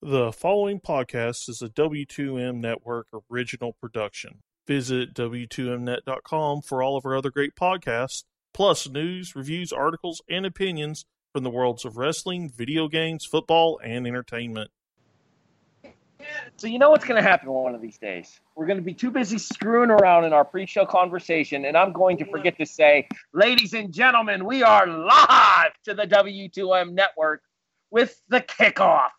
The following podcast is a W2M Network original production. Visit W2Mnet.com for all of our other great podcasts, plus news, reviews, articles, and opinions from the worlds of wrestling, video games, football, and entertainment. So you know what's going to happen one of these days. We're going to be too busy screwing around in our pre-show conversation, and I'm going to forget to say, ladies and gentlemen, we are live to the W2M Network with the kickoff.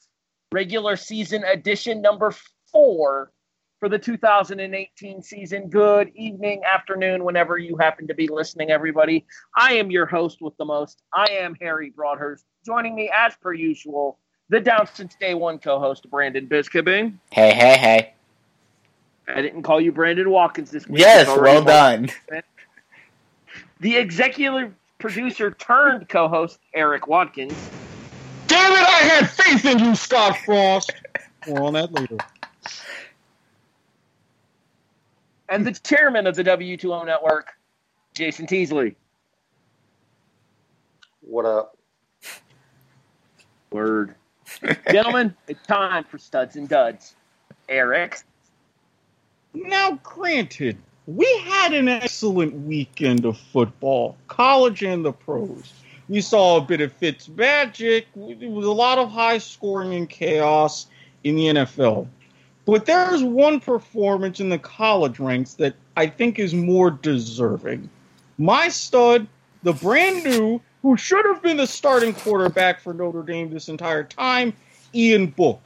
Regular season edition number 4 for the 2018 season. Good evening, afternoon, whenever you happen to be listening, everybody. I am your host with the most. I am Harry Broadhurst. Joining me, as per usual, the Down Since Day One co-host, Brandon Biskabing. Hey, hey, hey. I didn't call you Brandon Watkins this week. Yes, well done. The executive producer turned co-host, Eric Watkins. Damn it, I had faith in you, Scott Frost. More on that later. And the chairman of the W2O Network, Jason Teasley. What up? Word. Gentlemen, it's time for Studs and Duds. Eric? Now, granted, we had an excellent weekend of football, college and the pros. We saw a bit of Fitzmagic. It was a lot of high scoring and chaos in the NFL. But there's one performance in the college ranks that I think is more deserving. My stud, the brand new, who should have been the starting quarterback for Notre Dame this entire time, Ian Book.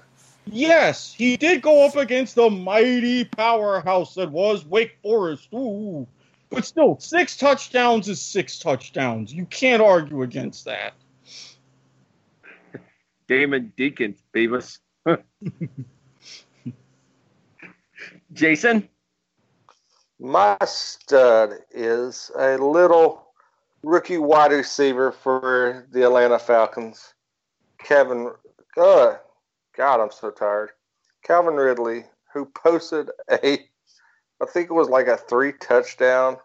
Yes, he did go up against the mighty powerhouse that was Wake Forest. Ooh. But still, 6 touchdowns is 6 touchdowns. You can't argue against that. Damon Deacon, Beavis. Jason? My stud is a little rookie wide receiver for the Atlanta Falcons. Calvin Ridley, who posted I think it was like a 3-touchdown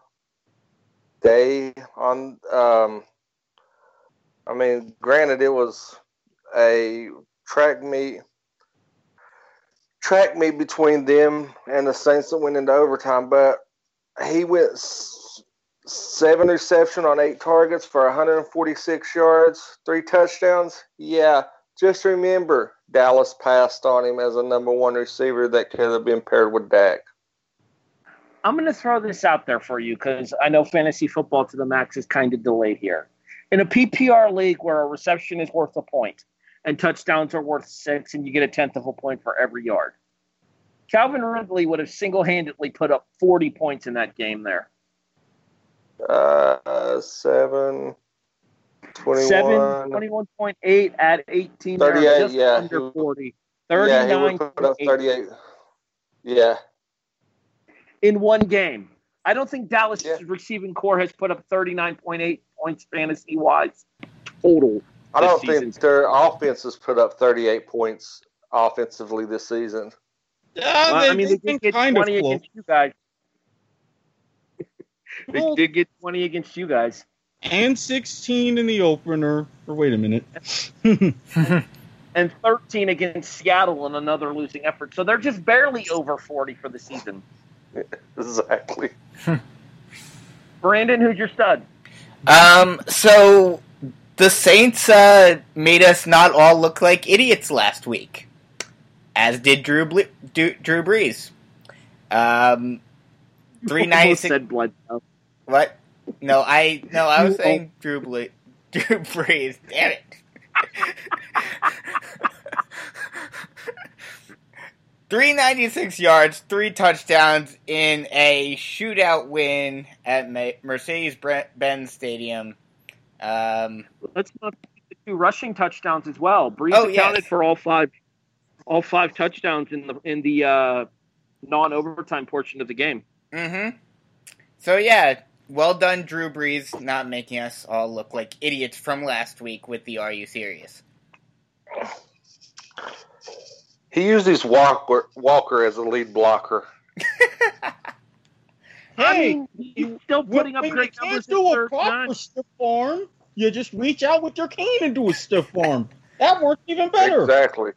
day on, granted it was a track meet between them and the Saints that went into overtime, but he went 7 receptions on 8 targets for 146 yards, 3 touchdowns. Yeah, just remember Dallas passed on him as a number 1 receiver that could have been paired with Dak. I'm going to throw this out there for you because I know fantasy football to the max is kind of delayed here. In a PPR league where a reception is worth a point and touchdowns are worth 6 and you get 0.1 of a point for every yard, Calvin Ridley would have single-handedly put up 40 points in that game there. 21.8 at 18. 38, just under 40. 39. Yeah, he would put up 38. Yeah. In one game. I don't think Dallas' receiving core has put up 39.8 points fantasy-wise total. I don't think their offense has put up 38 points offensively this season. They did get 20 against you guys. They did get 20 against you guys. And 16 in the opener. Or wait a minute. And 13 against Seattle in another losing effort. So they're just barely over 40 for the season. Exactly. Brandon, who's your stud? So the Saints made us not all look like idiots last week, as did Drew Brees. 396. Said blood. What? No, I was saying Drew Brees. Damn it. 396 yards, 3 touchdowns in a shootout win at Mercedes-Benz Stadium. Let's not forget the 2 rushing touchdowns as well. Brees accounted for all five touchdowns in the non-overtime portion of the game. Mm-hmm. So yeah, well done, Drew Brees, not making us all look like idiots from last week with the Are You Serious? He used his Walker as a lead blocker. He's still putting up great numbers. You can't do a proper stiff arm. You just reach out with your cane and do a stiff arm. That works even better. Exactly.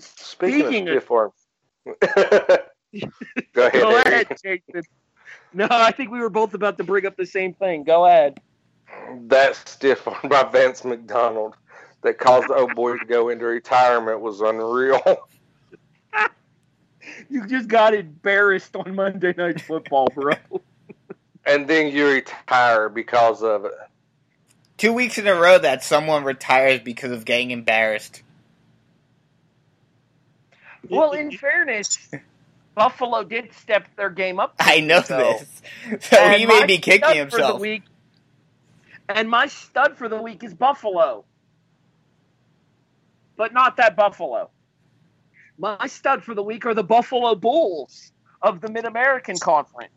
Speaking of uniforms. Go ahead. Go ahead, Jason. No, I think we were both about to bring up the same thing. Go ahead. That stiff arm by Vance McDonald that caused the old boy to go into retirement was unreal. You just got embarrassed on Monday Night Football, bro. And then you retire because of it. 2 weeks in a row that someone retires because of getting embarrassed. Well, in fairness, Buffalo did step their game up. I know this. So he may be kicking himself. And my stud for the week is Buffalo. But not that Buffalo. My stud for the week are the Buffalo Bills of the Mid-American Conference,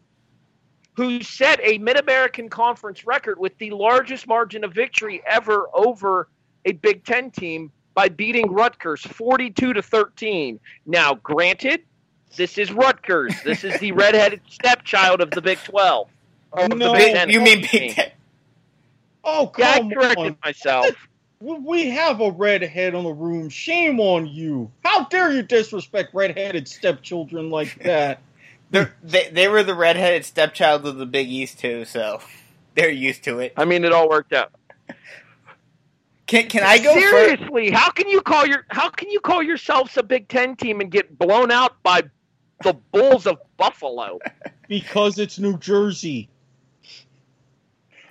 who set a Mid-American Conference record with the largest margin of victory ever over a Big Ten team by beating Rutgers 42-13. Now, granted, this is Rutgers. This is the redheaded stepchild of the Big 12. You mean Big Ten? Oh, come on. Yeah, I corrected myself. We have a redhead on the room. Shame on you. How dare you disrespect redheaded stepchildren like that? They were the redheaded stepchild of the Big East, too, so they're used to it. I mean, it all worked out. Can I go first? Seriously, how can you call yourselves a Big Ten team and get blown out by the Bulls of Buffalo? Because it's New Jersey.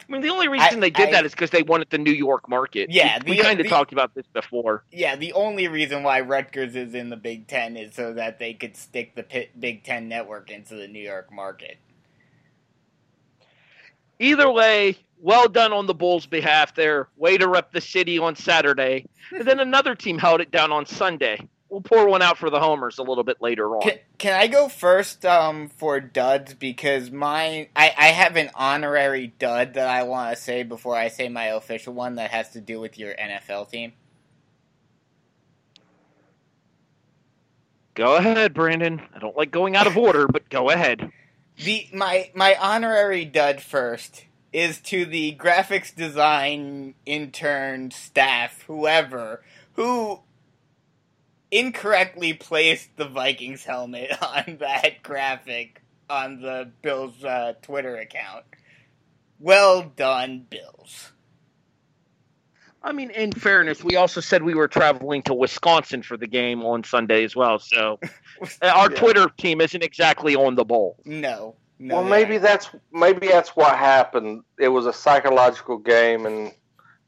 I mean, the only reason they did that is because they wanted the New York market. Yeah, we kind of talked about this before. Yeah, the only reason why Rutgers is in the Big Ten is so that they could stick the Big Ten network into the New York market. Either way, well done on the Bulls' behalf there. Way to rep the city on Saturday. And then another team held it down on Sunday. We'll pour one out for the homers a little bit later on. Can I go first for duds? Because I have an honorary dud that I want to say before I say my official one that has to do with your NFL team. Go ahead, Brandon. I don't like going out of order, but go ahead. My honorary dud first is to the graphics design intern, staff, whoever, who incorrectly placed the Vikings helmet on that graphic on the Bills' Twitter account. Well done, Bills. I mean, in fairness, we also said we were traveling to Wisconsin for the game on Sunday as well, so our Twitter team isn't exactly on the ball. No. Well, maybe that's what happened. It was a psychological game, and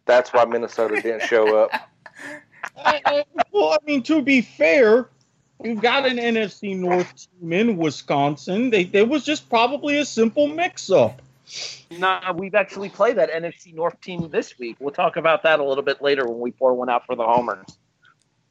that's why Minnesota didn't show up. To be fair, you've got an NFC North team in Wisconsin. It was just probably a simple mix-up. No, we've actually played that NFC North team this week. We'll talk about that a little bit later when we pour one out for the homers.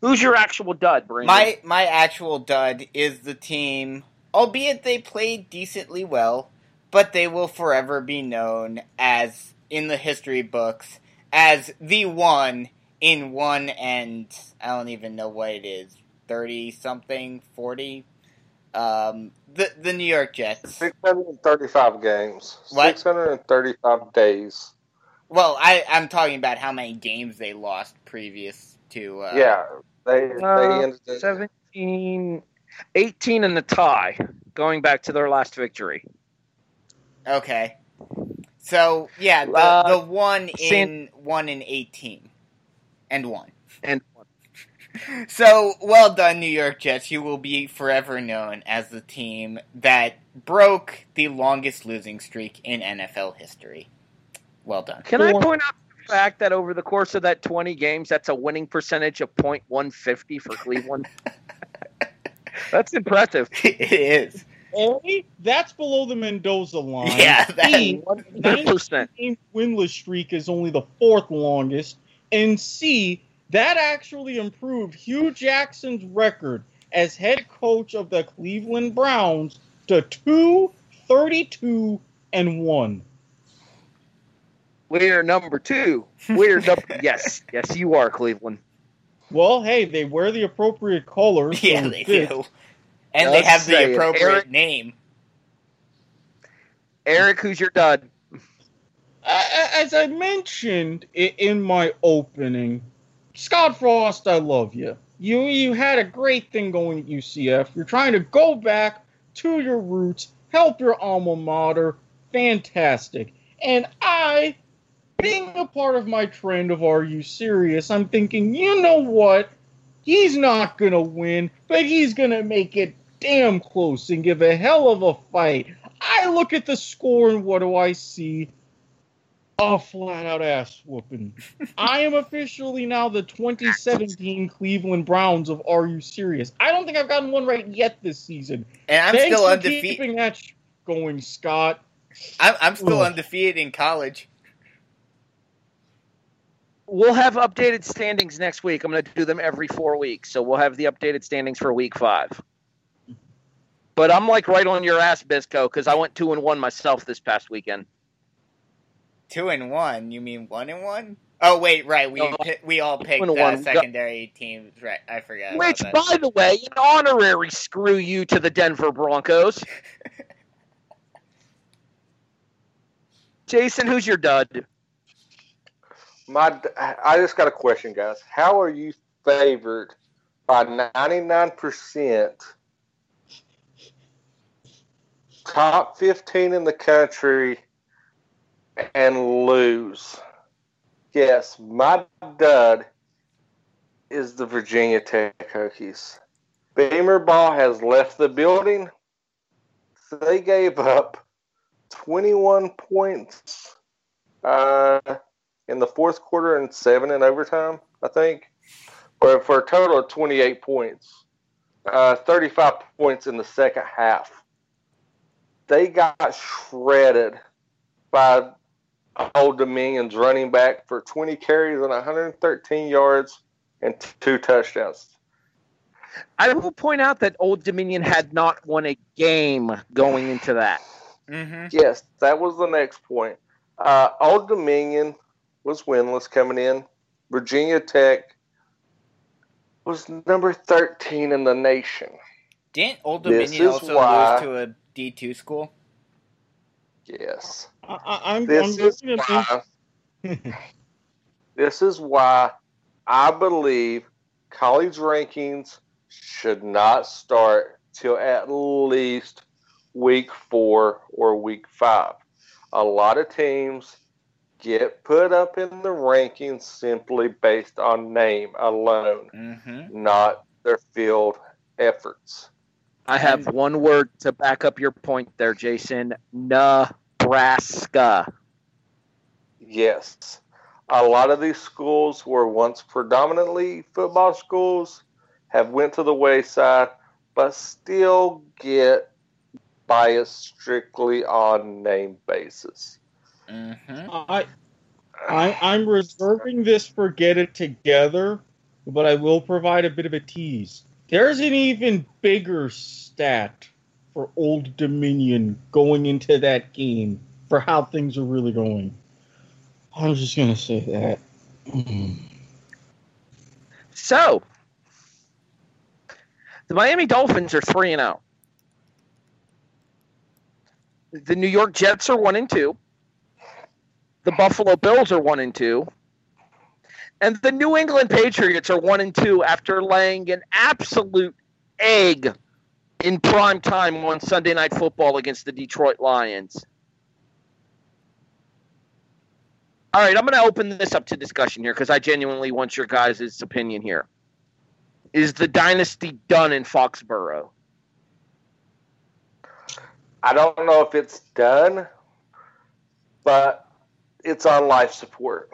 Who's your actual dud, Brandon? My actual dud is the team, albeit they played decently well, but they will forever be known as, in the history books, as the one in one and, I don't even know what it is, 30-something, 40? The New York Jets. 635 games. What? 635 days. Well, I'm talking about how many games they lost previous to... they ended up 18 in the tie, going back to their last victory. Okay. So, yeah, the 1-18. And one. So, well done, New York Jets. You will be forever known as the team that broke the longest losing streak in NFL history. Well done. Can I point out the fact that over the course of that 20 games, that's a winning percentage of .150 for Cleveland? That's impressive. It is. A, that's below the Mendoza line. Yeah, that's 100%. The winless streak is only the fourth longest. And C, that actually improved Hugh Jackson's record as head coach of the Cleveland Browns to 2-32-1. We're number two. Yes, you are, Cleveland. Well, hey, they wear the appropriate colors. So yeah, they do. And they have the appropriate name. Eric, who's your dud? As I mentioned in my opening, Scott Frost, I love you. You had a great thing going at UCF. You're trying to go back to your roots, help your alma mater. Fantastic. And I, being a part of my trend of Are You Serious, I'm thinking, you know what? He's not going to win, but he's going to make it damn close and give a hell of a fight. I look at the score, and what do I see? A flat-out ass-whooping. I am officially now the 2017 Cleveland Browns of Are You Serious? I don't think I've gotten one right yet this season. And I'm still undefeated. Keeping that going, Scott. I'm still undefeated in college. We'll have updated standings next week. I'm going to do them every 4 weeks, so we'll have the updated standings for week 5. But I'm like right on your ass, Bisco, because I went 2-1 myself this past weekend. 2-1? You mean 1-1? Oh wait, right. We all picked secondary teams. Right, I forgot. Which, by the way, an honorary screw you to the Denver Broncos. Jason, who's your dud? I just got a question, guys. How are you favored by 99% top 15 in the country and lose? Yes, my dud is the Virginia Tech Hokies. Beamer Ball has left the building. They gave up 21 points in the fourth quarter and 7 in overtime, I think, for a total of 28 points, 35 points in the second half. They got shredded by Old Dominion's running back for 20 carries and 113 yards and 2 touchdowns. I will point out that Old Dominion had not won a game going into that. Mm-hmm. Yes, that was the next point. Old Dominion was winless coming in. Virginia Tech was number 13 in the nation. Didn't Old Dominion also lose to a D2 school? Yes. This is why I believe college rankings should not start till at least week 4 or week 5. A lot of teams get put up in the rankings simply based on name alone, not their field efforts. I have one word to back up your point there, Jason. Nebraska. Yes. A lot of these schools were once predominantly football schools, have went to the wayside, but still get biased strictly on name basis. Mm-hmm. I'm reserving this for Get It Together, but I will provide a bit of a tease. There's an even bigger stat for Old Dominion going into that game for how things are really going. I was just going to say that. So, the Miami Dolphins are 3-0. The New York Jets are 1-2. The Buffalo Bills are 1-2. And the New England Patriots are 1-2 after laying an absolute egg in prime time on Sunday Night Football against the Detroit Lions. All right, I'm going to open this up to discussion here because I genuinely want your guys' opinion here. Is the dynasty done in Foxborough? I don't know if it's done, but it's on life support.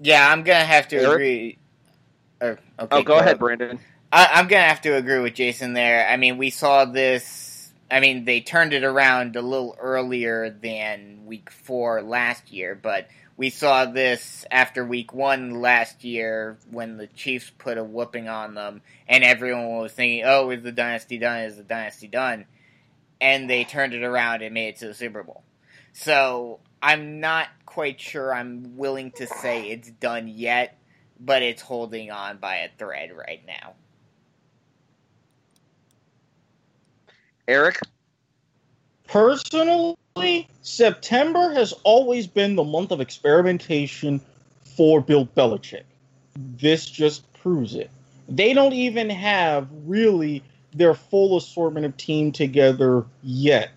Yeah, I'm going to have to agree. Go ahead, Brandon. I'm going to have to agree with Jason there. I mean, we saw this. I mean, they turned it around a little earlier than week 4 last year, but we saw this after week 1 last year when the Chiefs put a whooping on them, and everyone was thinking, oh, is the dynasty done? Is the dynasty done? And they turned it around and made it to the Super Bowl. So I'm not quite sure I'm willing to say it's done yet, but it's holding on by a thread right now. Eric? Personally, September has always been the month of experimentation for Bill Belichick. This just proves it. They don't even have really their full assortment of team together yet.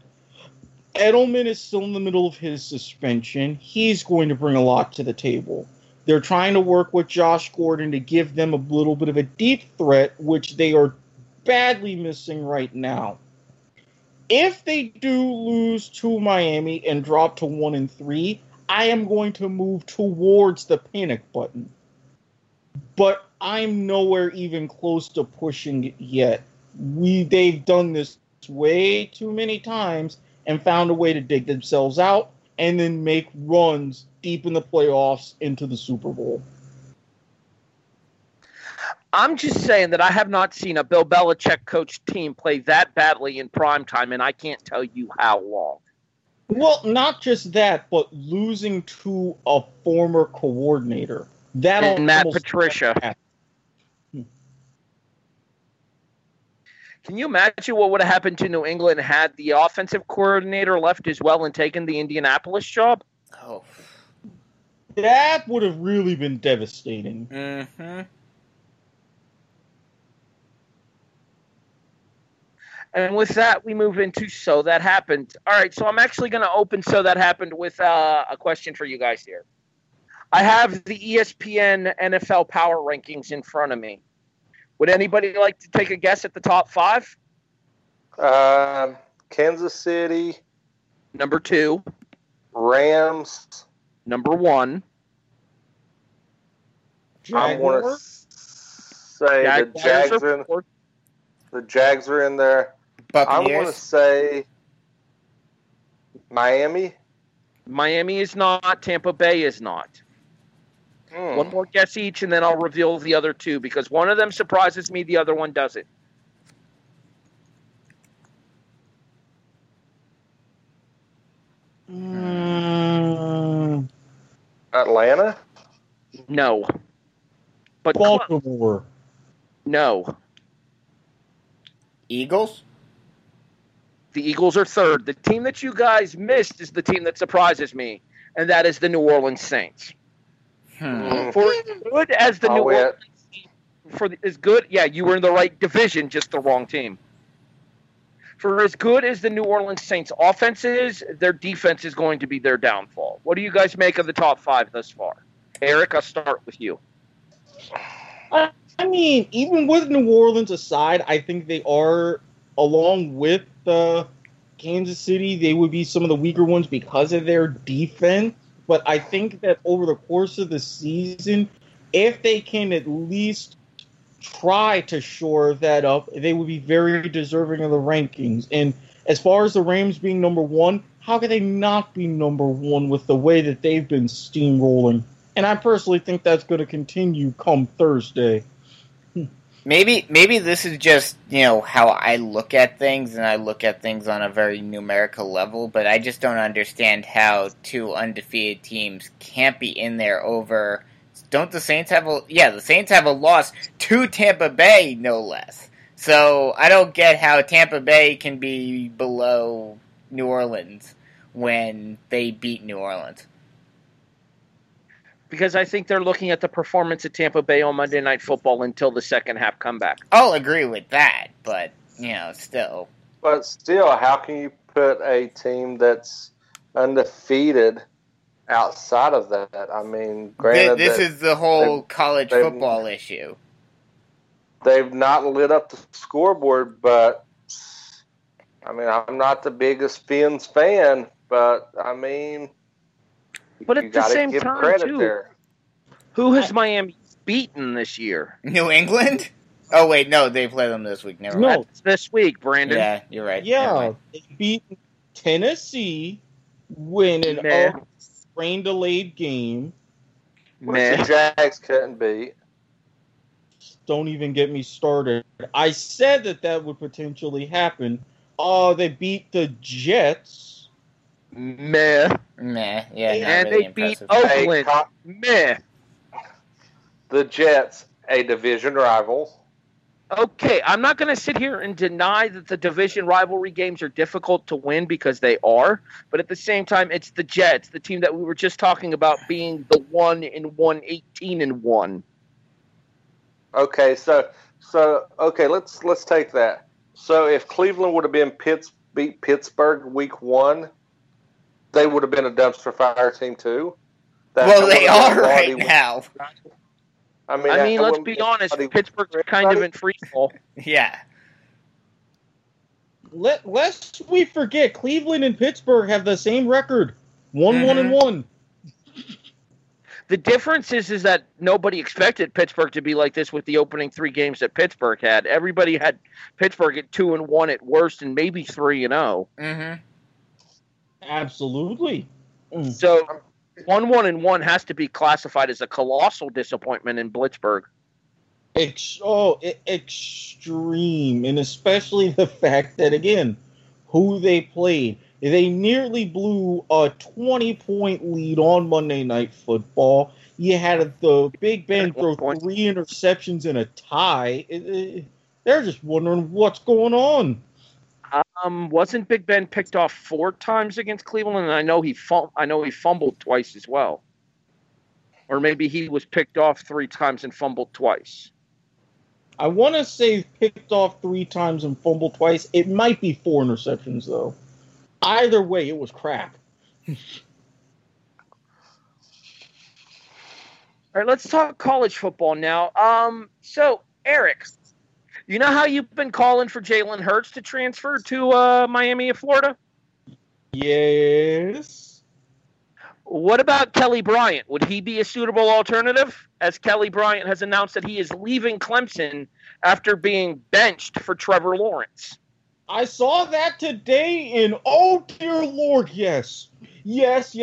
Edelman is still in the middle of his suspension. He's going to bring a lot to the table. They're trying to work with Josh Gordon to give them a little bit of a deep threat, which they are badly missing right now. If they do lose to Miami and drop to 1-3, I am going to move towards the panic button. But I'm nowhere even close to pushing it yet. They've done this way too many times and found a way to dig themselves out and then make runs deep in the playoffs into the Super Bowl. I'm just saying that I have not seen a Bill Belichick-coached team play that badly in primetime, and I can't tell you how long. Well, not just that, but losing to a former coordinator. And Matt Patricia. Can you imagine what would have happened to New England had the offensive coordinator left as well and taken the Indianapolis job? Oh. That would have really been devastating. Mm-hmm. And with that, we move into So That Happened. All right, so I'm actually going to open So That Happened with a question for you guys here. I have the ESPN NFL power rankings in front of me. Would anybody like to take a guess at the top five? Kansas City. Number two. Rams. Number one. I want to say the Jags are in there. Buccaneers. I want to say Miami. Miami is not. Tampa Bay is not. One more guess each, and then I'll reveal the other two, because one of them surprises me, the other one doesn't. Atlanta? No. But Baltimore? No. Eagles? The Eagles are third. The team that you guys missed is the team that surprises me, and that is the New Orleans Saints. For as good as the New Orleans team, you were in the right division, just the wrong team. For as good as the New Orleans Saints offense is, their defense is going to be their downfall. What do you guys make of the top five thus far? Eric, I'll start with you. I mean, even with New Orleans aside, I think they are, along with Kansas City, they would be some of the weaker ones because of their defense. But I think that over the course of the season, if they can at least try to shore that up, they would be very deserving of the rankings. And as far as the Rams being number one, how could they not be number one with the way that they've been steamrolling? And I personally think that's going to continue come Thursday. Maybe this is just, how I look at things, and I look at things on a very numerical level, but I just don't understand how two undefeated teams can't be in there over... Don't the Saints have a... Yeah, the Saints have a loss to Tampa Bay, no less. So I don't get how Tampa Bay can be below New Orleans when they beat New Orleans. Because I think they're looking at the performance at Tampa Bay on Monday Night Football until the second half comeback. I'll agree with that, but, still. But still, how can you put a team that's undefeated outside of that? I mean, granted... This is the whole college football issue. They've not lit up the scoreboard, but, I mean, I'm not the biggest Fins fan, but, I mean... But at the same time, too, who has Miami beaten this year? New England? Oh, wait, no, they play them this week. Never mind. That's this week, Brandon. Yeah, you're right. Yeah, they beat Tennessee when an rain-delayed game. Which the Jags couldn't beat. Don't even get me started. I said that would potentially happen. Oh, they beat the Jets. Meh. Yeah, and really they impressive. Beat Oakland. Meh. The Jets, a division rival. Okay, I'm not going to sit here and deny that the division rivalry games are difficult to win, because they are. But at the same time, it's the Jets, the team that we were just talking about being the 1-1, 18-1. Okay, so let's take that. So if Cleveland would have beat Pittsburgh week one, they would have been a dumpster fire team too. Well, they are right now. I mean, let's be honest. Pittsburgh's kind of in free fall. Yeah. Lest we forget, Cleveland and Pittsburgh have the same record, 1-1-1. The difference is that nobody expected Pittsburgh to be like this with the opening three games that Pittsburgh had. Everybody had Pittsburgh at 2-1 at worst, and maybe 3-0. Mm-hmm. Absolutely. So 1-1-1 has to be classified as a colossal disappointment in Blitzburg. Extreme, and especially the fact that, again, who they played. They nearly blew a 20-point lead on Monday Night Football. You had the Big Ben throw three interceptions in a tie. They're just wondering what's going on. Wasn't Big Ben picked off 4 times against Cleveland? And I know he fumbled twice as well. Or maybe he was picked off 3 times and fumbled twice. I want to say picked off 3 times and fumbled twice. It might be 4 interceptions, though. Either way, it was crap. All right, let's talk college football now. So, Eric, you know how you've been calling for Jalen Hurts to transfer to Miami of Florida? Yes. What about Kelly Bryant? Would he be a suitable alternative? As Kelly Bryant has announced that he is leaving Clemson after being benched for Trevor Lawrence. I saw that today, and oh dear Lord, yes. Yes.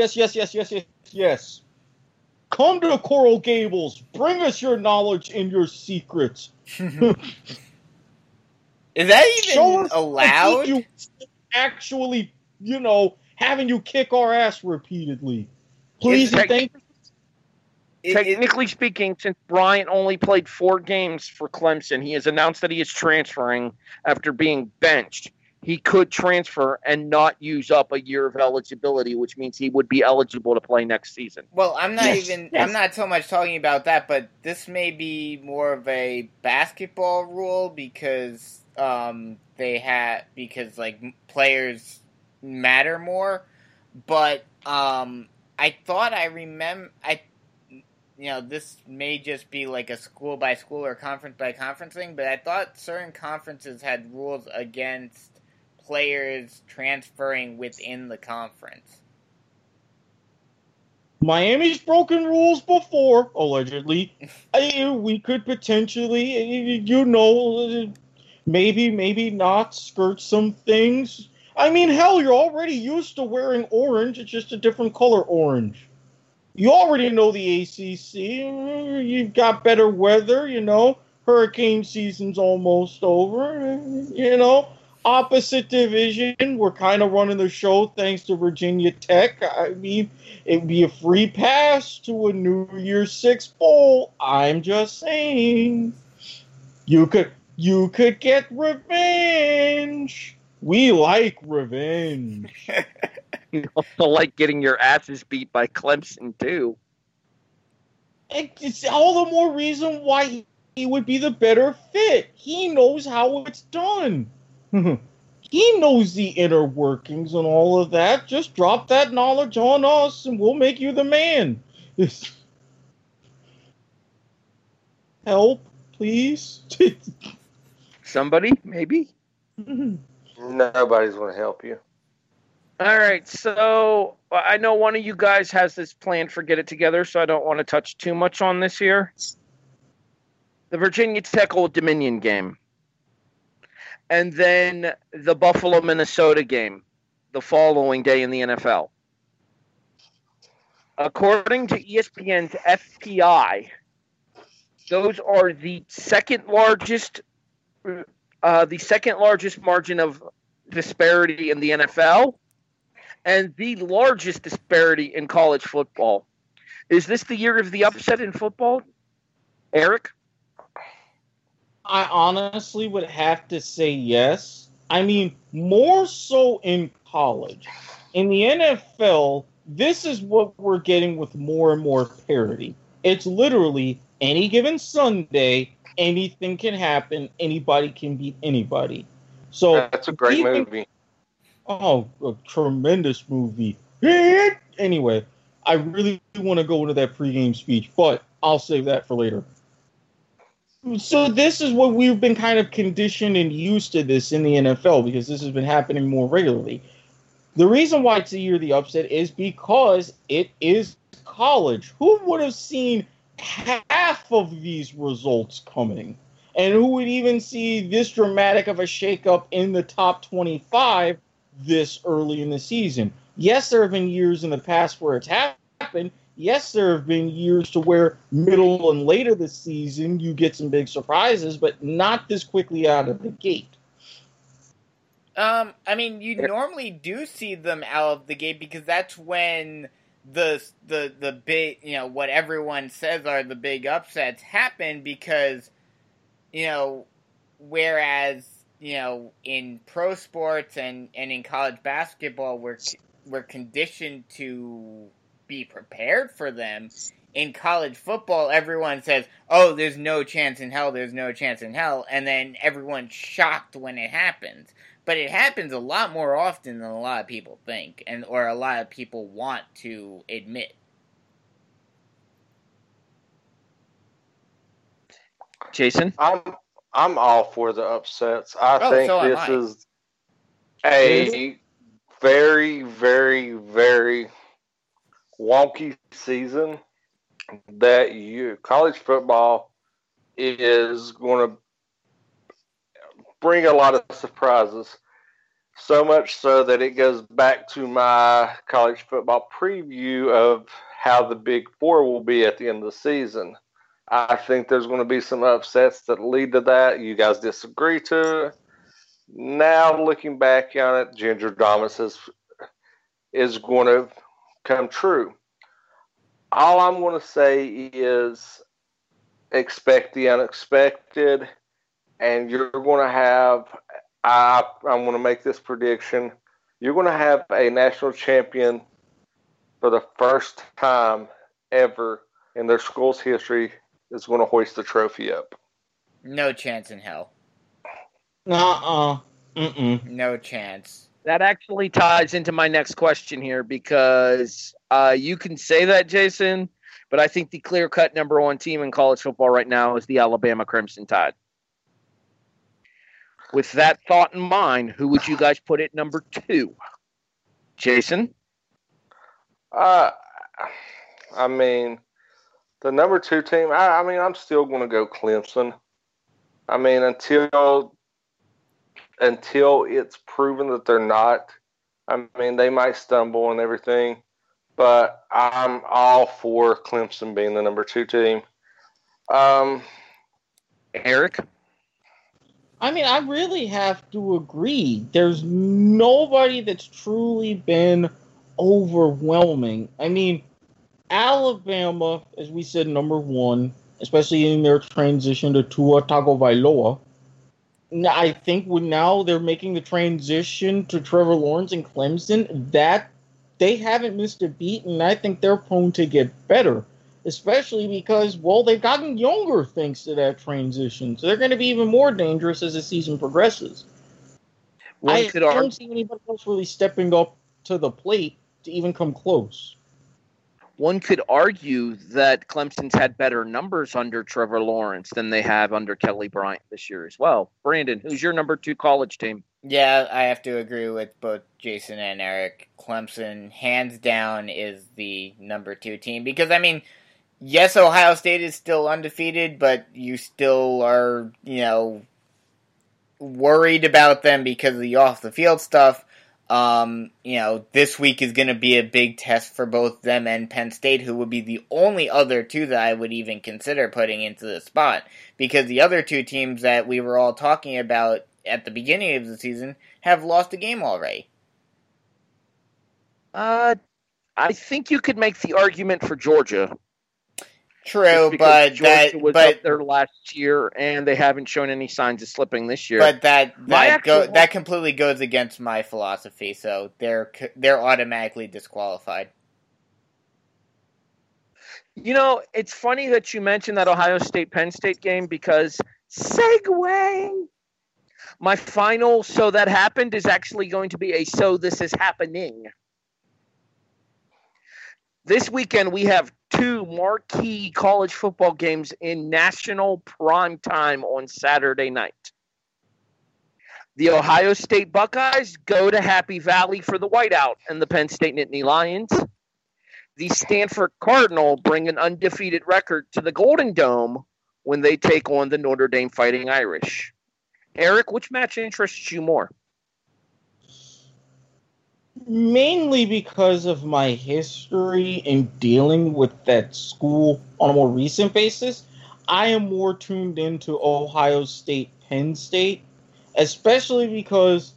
Come to Coral Gables. Bring us your knowledge and your secrets. Is that even allowed? You actually, having you kick our ass repeatedly. Please and thank you. Technically speaking, since Bryant only played 4 games for Clemson, he has announced that he is transferring after being benched. He could transfer and not use up a year of eligibility, which means he would be eligible to play next season. Well, I'm not so much talking about that, but this may be more of a basketball rule because players matter more. But this may just be like a school by school or conference by conference thing, but I thought certain conferences had rules against players transferring within the conference. Miami's broken rules before, allegedly. We could potentially, maybe not skirt some things. I mean, hell, you're already used to wearing orange. It's just a different color orange. You already know the ACC. You've got better weather, Hurricane season's almost over. Opposite division, we're kind of running the show thanks to Virginia Tech. I mean, it'd be a free pass to a New Year's Six bowl. I'm just saying. You could get revenge. We like revenge. You also like getting your asses beat by Clemson, too. It's all the more reason why he would be the better fit. He knows how it's done. He knows the inner workings and all of that. Just drop that knowledge on us, and we'll make you the man. Help, please. Somebody, maybe? Nobody's going to help you. All right, so I know one of you guys has this plan for Get It Together, so I don't want to touch too much on this here. The Virginia Tech Old Dominion game. And then the Buffalo, Minnesota game the following day in the NFL. According to ESPN's FPI, those are the second largest margin of disparity in the NFL. And the largest disparity in college football. Is this the year of the upset in football, Eric? I honestly would have to say yes. I mean, more so in college. In the NFL, this is what we're getting with more and more parity. It's literally any given Sunday, anything can happen. Anybody can beat anybody. So that's a great movie. Oh, a tremendous movie. Anyway, I really want to go into that pregame speech, but I'll save that for later. So this is what we've been kind of conditioned and used to this in the NFL because this has been happening more regularly. The reason why it's the year of the upset is because it is college. Who would have seen half of these results coming? And who would even see this dramatic of a shakeup in the top 25 this early in the season? Yes, there have been years in the past where it's happened. Yes, there have been years to where middle and later this season you get some big surprises, but not this quickly out of the gate. I mean, you normally do see them out of the gate because that's when the big, you know, what everyone says are the big upsets happen because, you know, whereas, you know, in pro sports and in college basketball, we're conditioned to be prepared for them. In college football, everyone says, oh, there's no chance in hell, there's no chance in hell, and then everyone's shocked when it happens. But it happens a lot more often than a lot of people think, and or a lot of people want to admit. Jason? I'm all for the upsets. I think this is a very, very, very wonky season that college football is going to bring a lot of surprises. So much so that it goes back to my college football preview of how the Big Four will be at the end of the season. I think there's going to be some upsets that lead to that. You guys disagree to it. Now, looking back on it, Ginger Domus is going to come true. All I'm going to say is expect the unexpected, and you're going to have, I'm going to make this prediction, you're going to have a national champion for the first time ever in their school's history is going to hoist the trophy up. No chance in hell. No chance. That actually ties into my next question here because you can say that, Jason, but I think the clear-cut number one team in college football right now is the Alabama Crimson Tide. With that thought in mind, who would you guys put at number two? Jason? I mean, the number two team, I mean, I'm still going to go Clemson. I mean, until it's proven that they're not. I mean, they might stumble and everything, but I'm all for Clemson being the number two team. Eric? I mean, I really have to agree. There's nobody that's truly been overwhelming. I mean, Alabama, as we said, number one, especially in their transition to Tua Tagovailoa. I think now they're making the transition to Trevor Lawrence and Clemson, that they haven't missed a beat, and I think they're prone to get better, especially because, well, they've gotten younger thanks to that transition. So they're going to be even more dangerous as the season progresses. I don't see anybody else really stepping up to the plate to even come close. One could argue that Clemson's had better numbers under Trevor Lawrence than they have under Kelly Bryant this year as well. Brandon, who's your number two college team? Yeah, I have to agree with both Jason and Eric. Clemson, hands down, is the number two team. Because, I mean, yes, Ohio State is still undefeated, but you still are, you know, worried about them because of the off-the-field stuff. You know, this week is going to be a big test for both them and Penn State, who would be the only other two that I would even consider putting into the spot, because the other two teams that we were all talking about at the beginning of the season have lost a game already. I think you could make the argument for Georgia. True, but Georgia was up there last year, and they haven't shown any signs of slipping this year. But that completely goes against my philosophy. So they're automatically disqualified. You know, it's funny that you mentioned that Ohio State-Penn State game because segue. My final So That Happened is actually going to be a So This Is Happening. This weekend, we have two marquee college football games in national prime time on Saturday night. The Ohio State Buckeyes go to Happy Valley for the whiteout and the Penn State Nittany Lions. The Stanford Cardinal bring an undefeated record to the Golden Dome when they take on the Notre Dame Fighting Irish. Eric, which match interests you more? Mainly because of my history in dealing with that school on a more recent basis, I am more tuned into Ohio State, Penn State, especially because,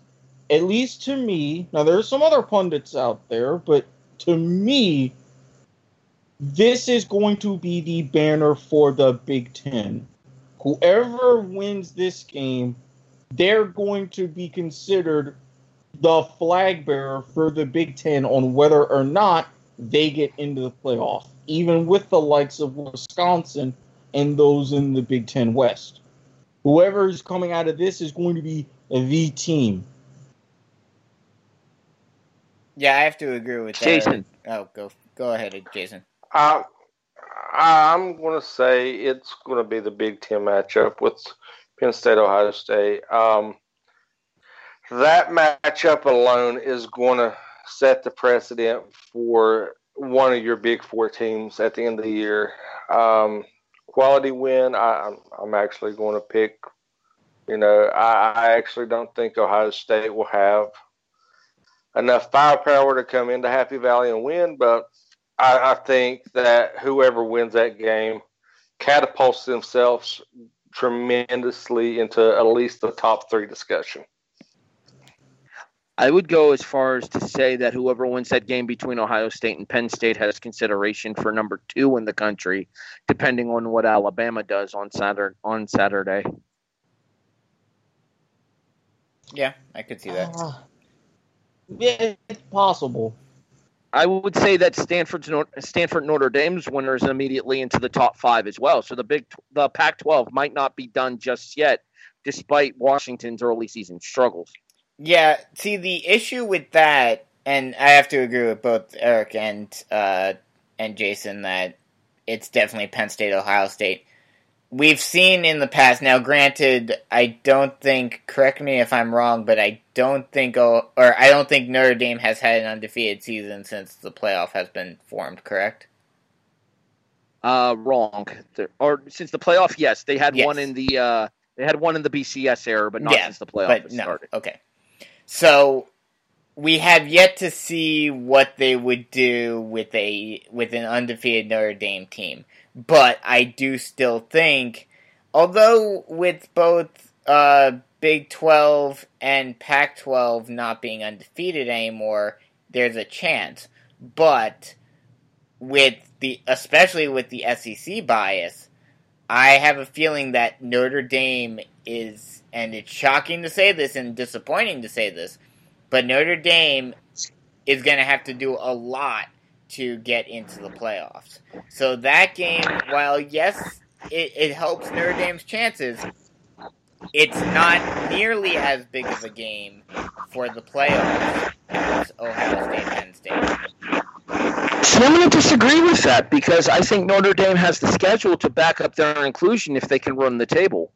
at least to me, now there are some other pundits out there, but to me, this is going to be the banner for the Big Ten. Whoever wins this game, they're going to be considered the flag bearer for the Big Ten on whether or not they get into the playoff, even with the likes of Wisconsin and those in the Big Ten West. Whoever's coming out of this is going to be the team. Yeah, I have to agree with that. Jason. Oh, go ahead, Jason. I'm going to say it's going to be the Big Ten matchup with Penn State, Ohio State. That matchup alone is going to set the precedent for one of your Big Four teams at the end of the year. Quality win, I'm actually going to pick. You know, I actually don't think Ohio State will have enough firepower to come into Happy Valley and win, but I think that whoever wins that game catapults themselves tremendously into at least the top three discussion. I would go as far as to say that whoever wins that game between Ohio State and Penn State has consideration for number two in the country, depending on what Alabama does on Saturday. Yeah, I could see that. Yeah, it's possible. I would say that Stanford Notre Dame's winner is immediately into the top five as well. So the Pac-12 might not be done just yet, despite Washington's early season struggles. Yeah, see, the issue with that, and I have to agree with both Eric and Jason that it's definitely Penn State, Ohio State. We've seen in the past, now granted, I don't think, correct me if I'm wrong, but I don't think Notre Dame has had an undefeated season since the playoff has been formed, correct? Wrong. Since the playoff, yes. They had one in the BCS era, but not since the playoff started. Okay. So we have yet to see what they would do with an undefeated Notre Dame team. But I do still think, although with both Big 12 and Pac-12 not being undefeated anymore, there's a chance. But especially with the SEC bias, I have a feeling that Notre Dame is, and it's shocking to say this and disappointing to say this, but Notre Dame is going to have to do a lot to get into the playoffs. So that game, while yes, it helps Notre Dame's chances, it's not nearly as big of a game for the playoffs as Ohio State, Penn State. So I'm going to disagree with that because I think Notre Dame has the schedule to back up their inclusion if they can run the table.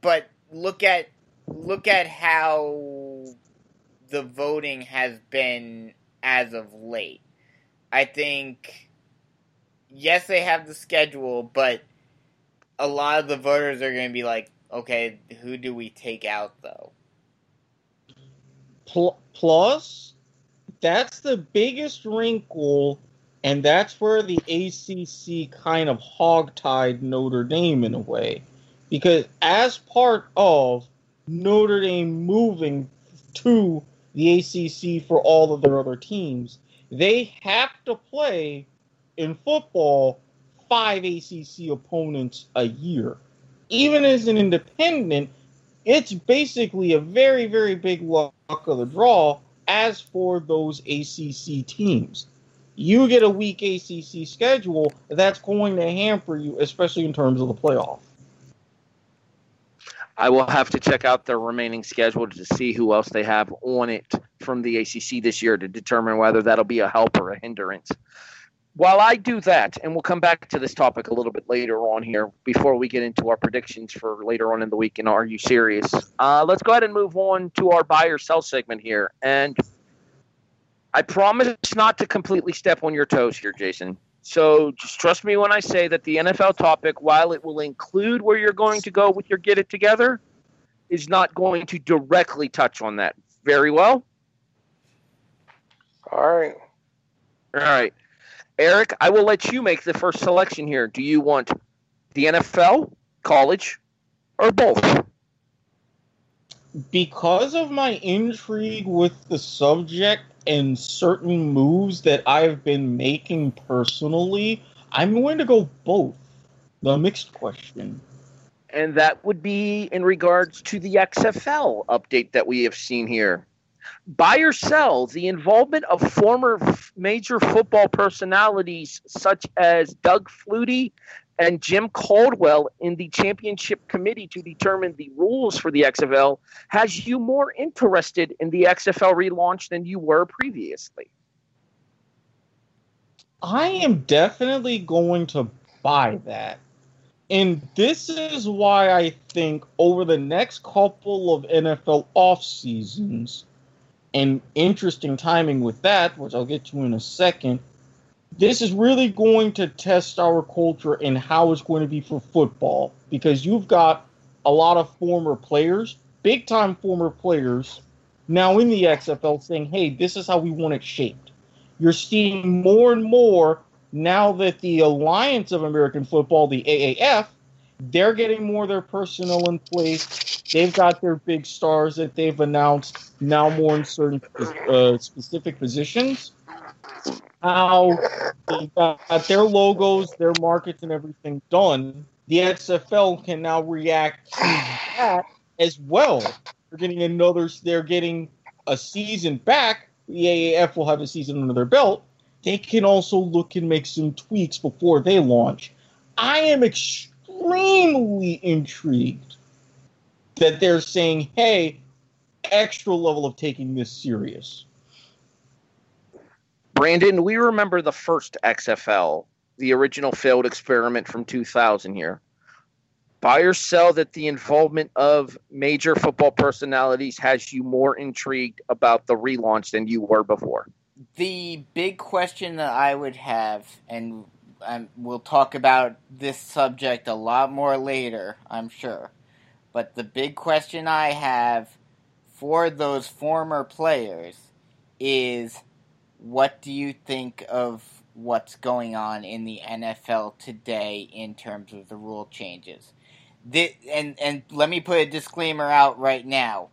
But look at how the voting has been as of late. I think, yes, they have the schedule, but a lot of the voters are going to be like, okay, who do we take out, though? Plus, that's the biggest wrinkle, and that's where the ACC kind of hogtied Notre Dame in a way. Because as part of Notre Dame moving to the ACC for all of their other teams, they have to play, in football, 5 ACC opponents a year. Even as an independent, it's basically a very, very big luck of the draw as for those ACC teams. You get a weak ACC schedule, that's going to hamper you, especially in terms of the playoff. I will have to check out their remaining schedule to see who else they have on it from the ACC this year to determine whether that'll be a help or a hindrance. While I do that, and we'll come back to this topic a little bit later on here before we get into our predictions for later on in the week in Are You Serious? Let's go ahead and move on to our buy or sell segment here. And I promise not to completely step on your toes here, Jason. So just trust me when I say that the NFL topic, while it will include where you're going to go with your get it together, is not going to directly touch on that. Very well? All right. Eric, I will let you make the first selection here. Do you want the NFL, college, or both? Because of my intrigue with the subject and certain moves that I've been making personally, I'm going to go both. The mixed question. And that would be in regards to the XFL update that we have seen here. Buy or sell the involvement of former major football personalities such as Doug Flutie and Jim Caldwell in the championship committee to determine the rules for the XFL has you more interested in the XFL relaunch than you were previously? I am definitely going to buy that. And this is why I think over the next couple of NFL off seasons, and interesting timing with that, which I'll get to in a second, this is really going to test our culture and how it's going to be for football, because you've got a lot of former players, big-time former players, now in the XFL saying, hey, this is how we want it shaped. You're seeing more and more now that the Alliance of American Football, the AAF, they're getting more of their personnel in place. They've got their big stars that they've announced now more in certain specific positions. How they've got their logos, their markets, and everything done. The XFL can now react to that as well. They're getting a season back. The AAF will have a season under their belt. They can also look and make some tweaks before they launch. I am extremely intrigued that they're saying, hey, extra level of taking this serious. Brandon, we remember the first XFL, the original failed experiment from 2000 here. Buy or sell that the involvement of major football personalities has you more intrigued about the relaunch than you were before? The big question that I would have, and we'll talk about this subject a lot more later, I'm sure. But the big question I have for those former players is, what do you think of what's going on in the NFL today in terms of the rule changes? And let me put a disclaimer out right now.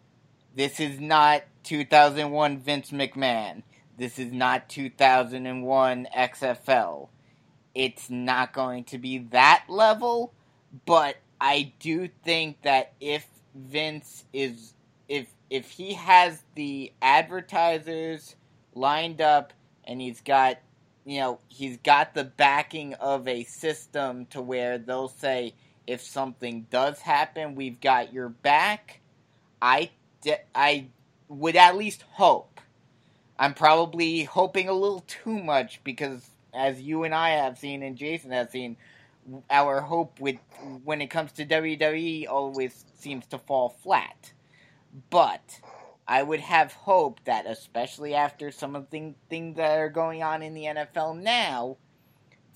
This is not 2001 Vince McMahon. This is not 2001 XFL. It's not going to be that level, but I do think that if Vince is, if he has the advertisers lined up and he's got the backing of a system to where they'll say, if something does happen, we've got your back, I would at least hope. I'm probably hoping a little too much because, as you and I have seen, and Jason has seen, our hope when it comes to WWE always seems to fall flat. But I would have hope that, especially after some of the things that are going on in the NFL now,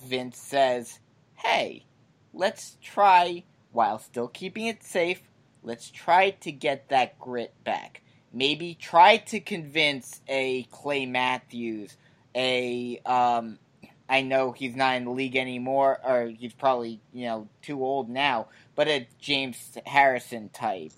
Vince says, hey, let's try, while still keeping it safe, let's try to get that grit back. Maybe try to convince a Clay Matthews, I know he's not in the league anymore, or he's probably, too old now, but a James Harrison type.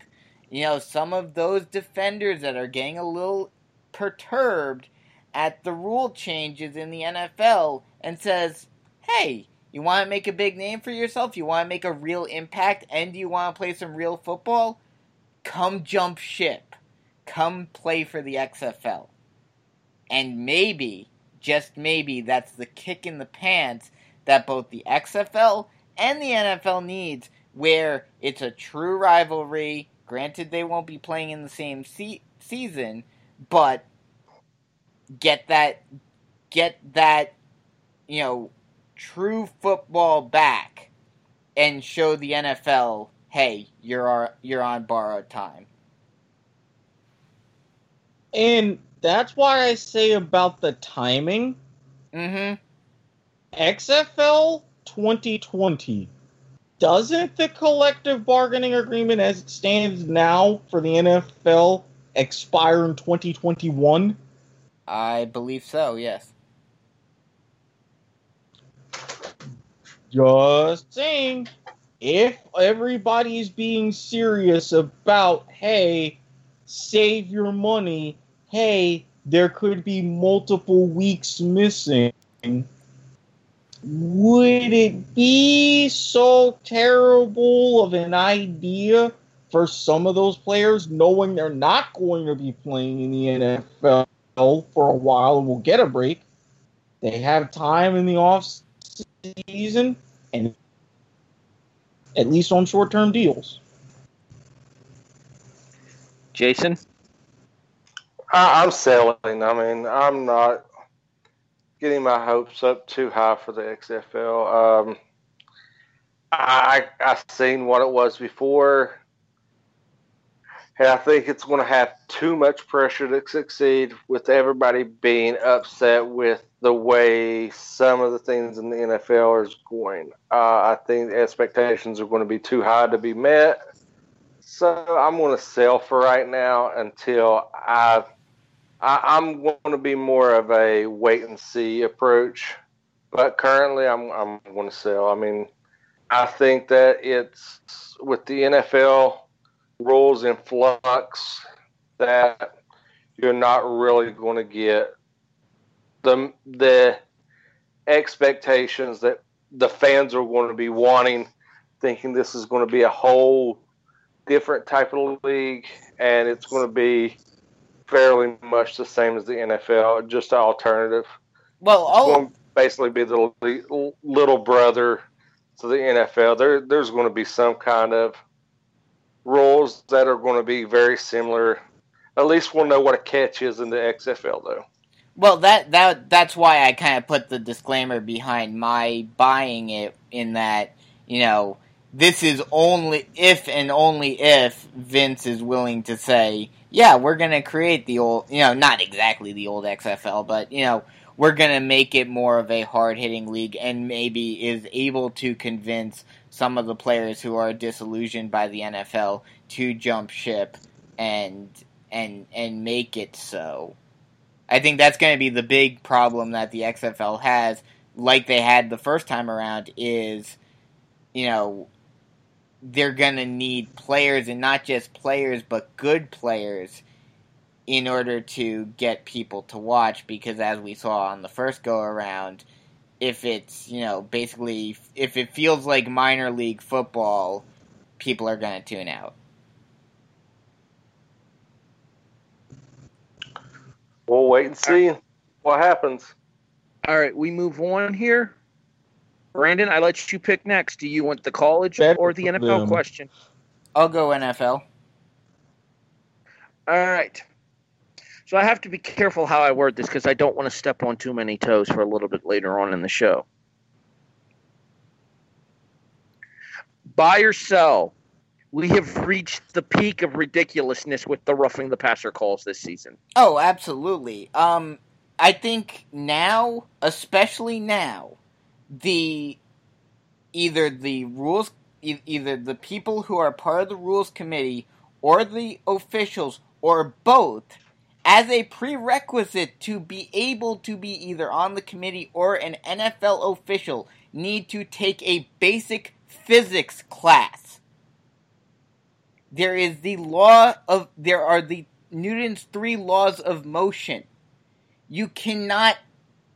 Some of those defenders that are getting a little perturbed at the rule changes in the NFL and says, hey, you want to make a big name for yourself? You want to make a real impact? And you want to play some real football? Come jump ship. Come play for the XFL. And maybe, just maybe that's the kick in the pants that both the XFL and the NFL needs, where it's a true rivalry. Granted, they won't be playing in the same season, but get that, you know, true football back and show the NFL, hey, you're on borrowed time. And that's why I say about the timing. Mm-hmm. XFL 2020. Doesn't the collective bargaining agreement as it stands now for the NFL expire in 2021? I believe so, yes. Just saying, if everybody's being serious about, hey, save your money, hey, there could be multiple weeks missing, would it be so terrible of an idea for some of those players, knowing they're not going to be playing in the NFL for a while and will get a break? They have time in the off season, and at least on short-term deals. Jason? I'm selling. I mean, I'm not getting my hopes up too high for the XFL. I've seen what it was before, and I think it's going to have too much pressure to succeed with everybody being upset with the way some of the things in the NFL is going. I think the expectations are going to be too high to be met. So I'm going to sell for right now until I'm going to be more of a wait-and-see approach. But currently I'm going to sell. I mean, I think that it's with the NFL rules in flux that you're not really going to get the expectations that the fans are going to be wanting, thinking this is going to be a whole different type of league, and it's going to be fairly much the same as the NFL, just an alternative. Well, it's going to basically be the little brother to the NFL. There's going to be some kind of rules that are going to be very similar. At least we'll know what a catch is in the XFL, though. Well, that's why I kind of put the disclaimer behind my buying it, in that, you know, this is only if and only if Vince is willing to say, yeah, we're going to create the old, you know, not exactly the old XFL, but, you know, we're going to make it more of a hard-hitting league, and maybe is able to convince some of the players who are disillusioned by the NFL to jump ship and make it so. I think that's going to be the big problem that the XFL has, like they had the first time around, is, you know, they're going to need players, and not just players, but good players, in order to get people to watch, because as we saw on the first go-around, if it's, you know, basically, if it feels like minor league football, people are going to tune out. We'll wait and see what happens. All right, we move on here. Brandon, I let you pick next. Do you want the college or the NFL question? I'll go NFL. All right. So I have to be careful how I word this, because I don't want to step on too many toes for a little bit later on in the show. Buy or sell? We have reached the peak of ridiculousness with the roughing the passer calls this season. Oh, absolutely. I think now, especially now, either the people who are part of the rules committee or the officials or both, as a prerequisite to be able to be either on the committee or an NFL official, need to take a basic physics class. There is the law of, there are the Newton's 3 laws of motion. You cannot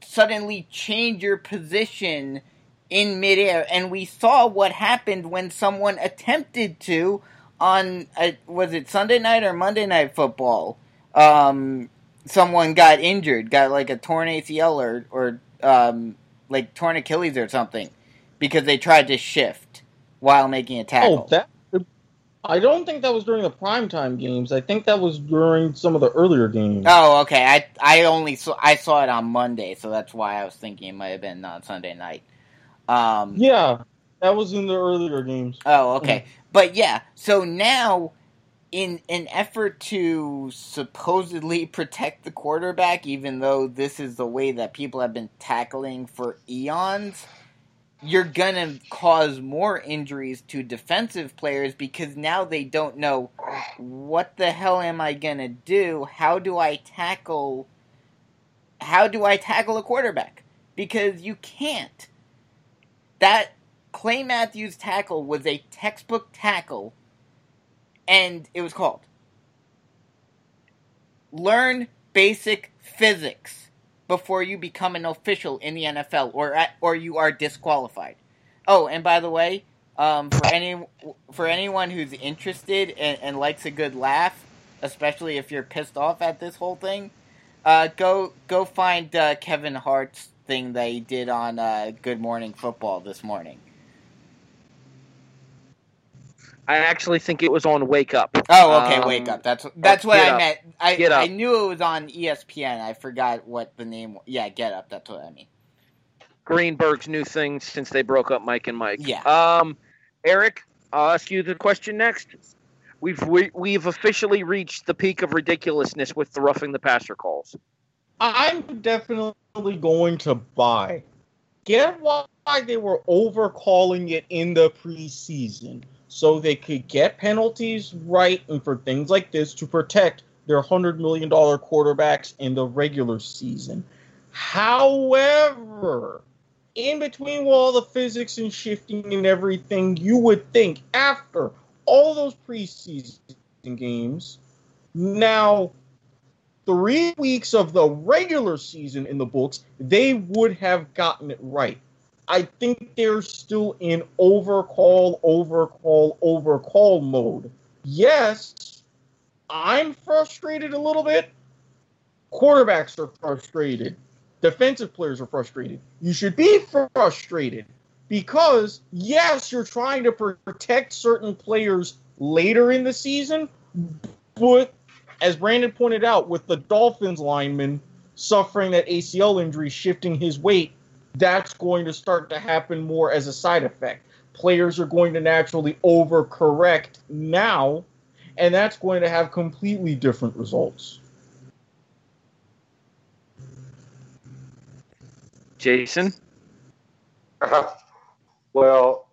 suddenly change your position in midair, and we saw what happened when someone attempted to on, was it Sunday night or Monday night football? someone got injured, got like a torn ACL or like torn Achilles or something, because they tried to shift while making a tackle. Oh, that, I don't think that was during the primetime games. I think that was during some of the earlier games. Oh, okay. I only saw it on Monday, so that's why I was thinking it might have been on Sunday night. Yeah, that was in the earlier games. Oh, okay. But yeah, so now in an effort to supposedly protect the quarterback, even though this is the way that people have been tackling for eons, you're going to cause more injuries to defensive players because now they don't know, what the hell am I going to do? How do I tackle a quarterback? Because you can't. That Clay Matthews tackle was a textbook tackle, and it was called. Learn basic physics before you become an official in the NFL, or you are disqualified. Oh, and by the way, for anyone who's interested and likes a good laugh, especially if you're pissed off at this whole thing, go find Kevin Hart's thing that he did on Good Morning Football this morning. I actually think it was on Wake Up. Oh, okay, Wake Up. That's what I meant. I knew it was on ESPN. I forgot what the name was. Yeah, Get Up. That's what I mean. Greenberg's new thing since they broke up Mike and Mike. Yeah. Eric, I'll ask you the question next. We've officially reached the peak of ridiculousness with the roughing the passer calls. I'm definitely going to buy. Get why they were overcalling it in the preseason, so they could get penalties right and for things like this to protect their $100 million quarterbacks in the regular season. However, in between all the physics and shifting and everything, you would think after all those preseason games, now 3 weeks of the regular season in the books, they would have gotten it right. I think they're still in overcall mode. Yes, I'm frustrated a little bit. Quarterbacks are frustrated. Defensive players are frustrated. You should be frustrated because, yes, you're trying to protect certain players later in the season, but as Brandon pointed out, with the Dolphins lineman suffering that ACL injury, shifting his weight, that's going to start to happen more as a side effect. Players are going to naturally overcorrect now, and that's going to have completely different results. Jason? Well,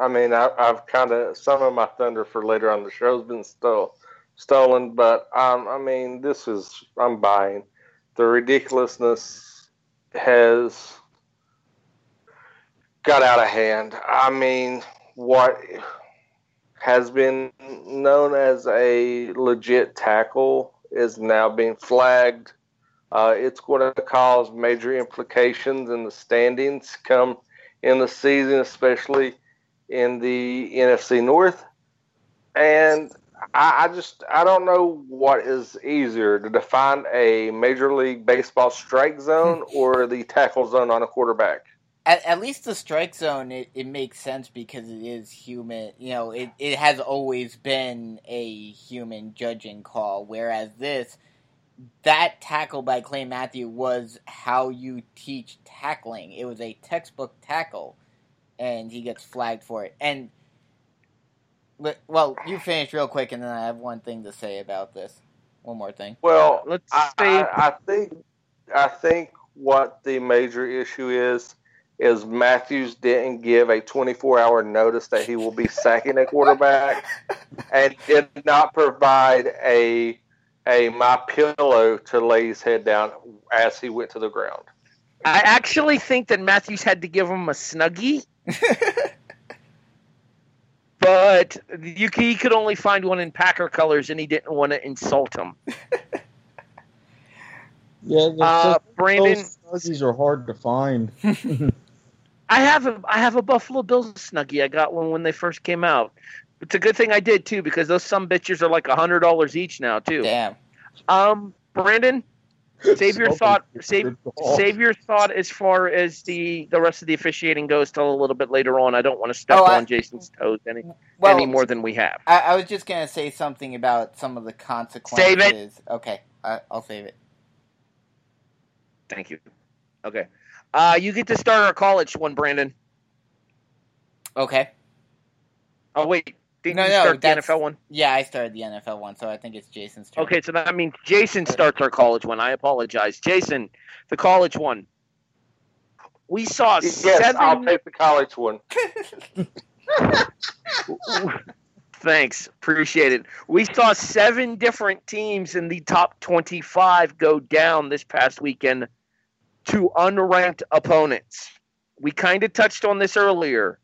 I mean, I've kind of, some of my thunder for later on the show's been stolen, but I mean, I'm buying. The ridiculousness has got out of hand. I mean, what has been known as a legit tackle is now being flagged. It's going to cause major implications in the standings come in the season, especially in the NFC North. And I don't know what is easier, to define a Major League Baseball strike zone or the tackle zone on a quarterback. At least the strike zone, it makes sense because it is human. You know, it has always been a human judging call, whereas that tackle by Clay Matthew was how you teach tackling. It was a textbook tackle, and he gets flagged for it. And, well, you finish real quick, and then I have one thing to say about this. One more thing. Well, let's see. I think what the major issue is Matthews didn't give a 24-hour notice that he will be sacking a quarterback and did not provide a my pillow to lay his head down as he went to the ground. I actually think that Matthews had to give him a Snuggie, but he could only find one in Packer colors, and he didn't want to insult him. Yeah, Brandon, those Snuggies are hard to find. I have a Buffalo Bills Snuggie. I got one when they first came out. It's a good thing I did, too, because those sumbitches are like $100 each now, too. Damn. Brandon, save your thought as far as the rest of the officiating goes till a little bit later on. I don't want to step on Jason's toes any more than we have. I was just going to say something about some of the consequences. Save it. Okay, I'll save it. Thank you. Okay. You get to start our college one, Brandon. Okay. Oh, wait. Didn't you start the NFL one? Yeah, I started the NFL one, so I think it's Jason's turn. Okay, so that means Jason starts our college one. I apologize. Jason, the college one. We saw seven. I'll take the college one. Thanks. Appreciate it. We saw 7 different teams in the top 25 go down this past weekend to unranked opponents. We kind of touched on this earlier.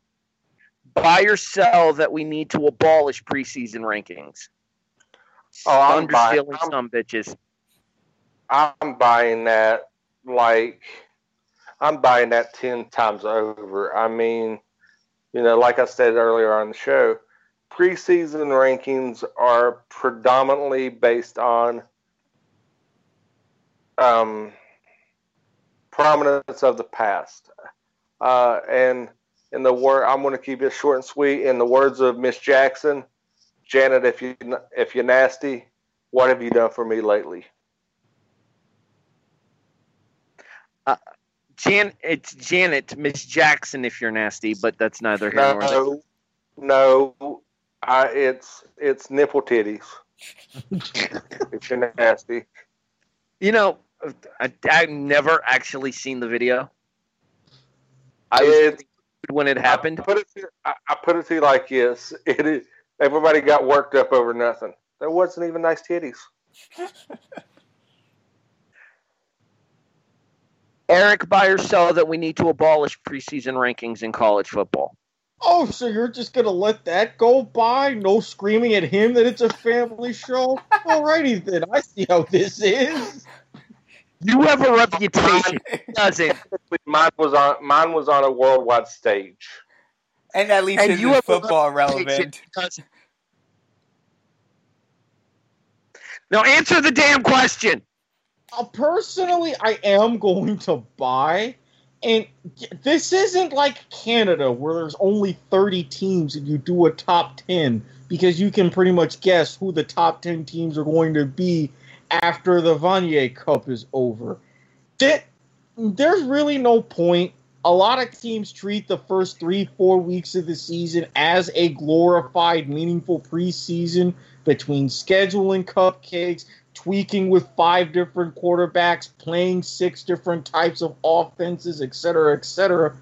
Buy or sell that we need to abolish preseason rankings. Oh, I'm buying. Some bitches. I'm buying that. Like, I'm buying that 10 times over. I mean, you know, like I said earlier on the show, preseason rankings are predominantly based on prominence of the past, and. In the word, I'm going to keep it short and sweet. In the words of Miss Jackson, Janet, if you're nasty, what have you done for me lately? It's Janet, Miss Jackson, if you're nasty, but that's neither here nor there. No, it's nipple titties. If you're nasty, you know, I've never actually seen the video. When it happened, I put it to you like this: it is, everybody got worked up over nothing. There wasn't even nice titties. Eric, buy or sell that we need to abolish preseason rankings in college football? Oh, so you're just gonna let that go by? No screaming at him that it's a family show. Alrighty then, I see how this is. You have a reputation. Doesn't mine was on a worldwide stage, and at least is football relevant. Now answer the damn question. Personally, I am going to buy, and this isn't like Canada where there's only 30 teams and you do a top 10 because you can pretty much guess who the top 10 teams are going to be after the Vanier Cup is over. There's really no point. A lot of teams treat the first 3-4 weeks of the season as a glorified, meaningful preseason between scheduling cupcakes, tweaking with 5 different quarterbacks, playing 6 different types of offenses, etc., etc.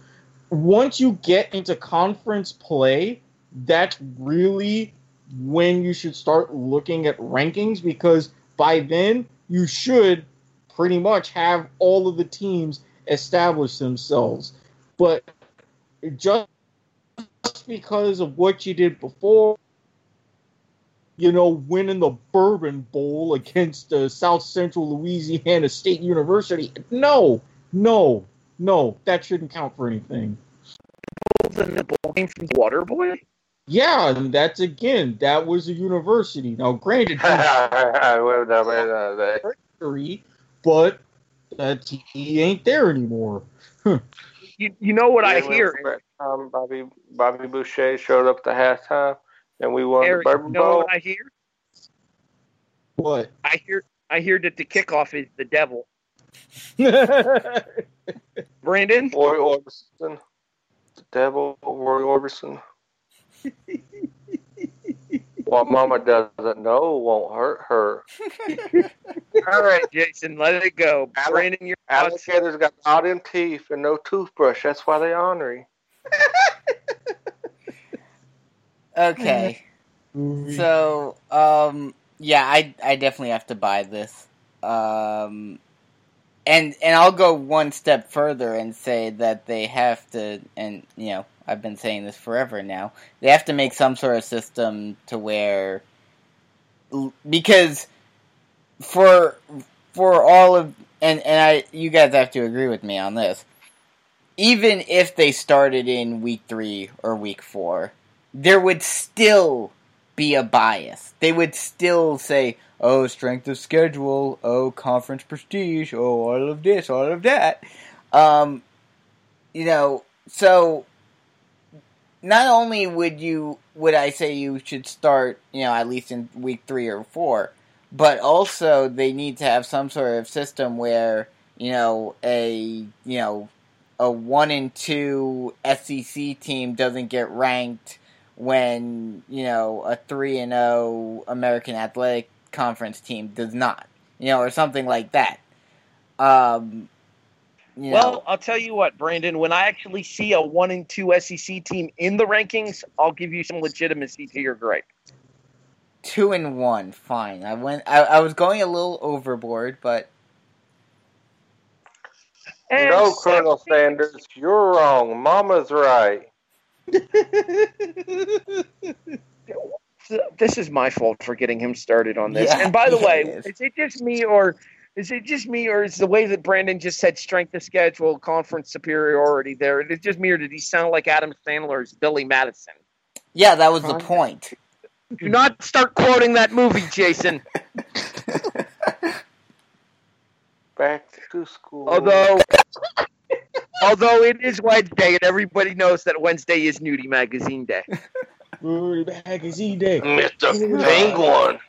Once you get into conference play, that's really when you should start looking at rankings, because by then, you should pretty much have all of the teams establish themselves. But just because of what you did before, you know, winning the Bourbon Bowl against the South Central Louisiana State University, no, that shouldn't count for anything. The nipple came from Waterboy? Yeah, and that's, again, that was a university. Now, granted, but he ain't there anymore. You know what I hear? Bobby Boucher showed up to halftime, and we won the Bourbon Bowl. You know what I hear? What? I hear that the kickoff is the devil. Brandon? Roy Orbison. The devil, Roy Orbison. What Mama doesn't know won't hurt her. All right, Jason, let it go. Brandon, your alligators got all them teeth and no toothbrush. That's why they ornery. Okay, so yeah, I definitely have to buy this, and I'll go one step further and say that they have to, and you know, I've been saying this forever now, they have to make some sort of system to where, because for all of, and I, you guys have to agree with me on this, even if they started in week 3 or week 4, there would still be a bias. They would still say, oh, strength of schedule, oh, conference prestige, oh, all of this, all of that. You know, so not only would I say you should start, you know, at least in week 3 or 4, but also they need to have some sort of system where, a 1-2 SEC team doesn't get ranked when, a 3-0 American Athletic Conference team does not, or something like that. I'll tell you what, Brandon, when I actually see a 1-2 SEC team in the rankings, I'll give you some legitimacy to your gripe. 2-1, fine. I was going a little overboard, but no, Colonel Sanders, you're wrong. Mama's right. This is my fault for getting him started on this. Yeah, and by the way, is it just me or is the way that Brandon just said strength of schedule, conference superiority there, is it just me or did he sound like Adam Sandler's Billy Madison? Yeah, that was the point. Do not start quoting that movie, Jason. Back to school. Although it is Wednesday, and everybody knows that Wednesday is Nudie Magazine Day. Nudie Magazine Day. Mr. Penguin.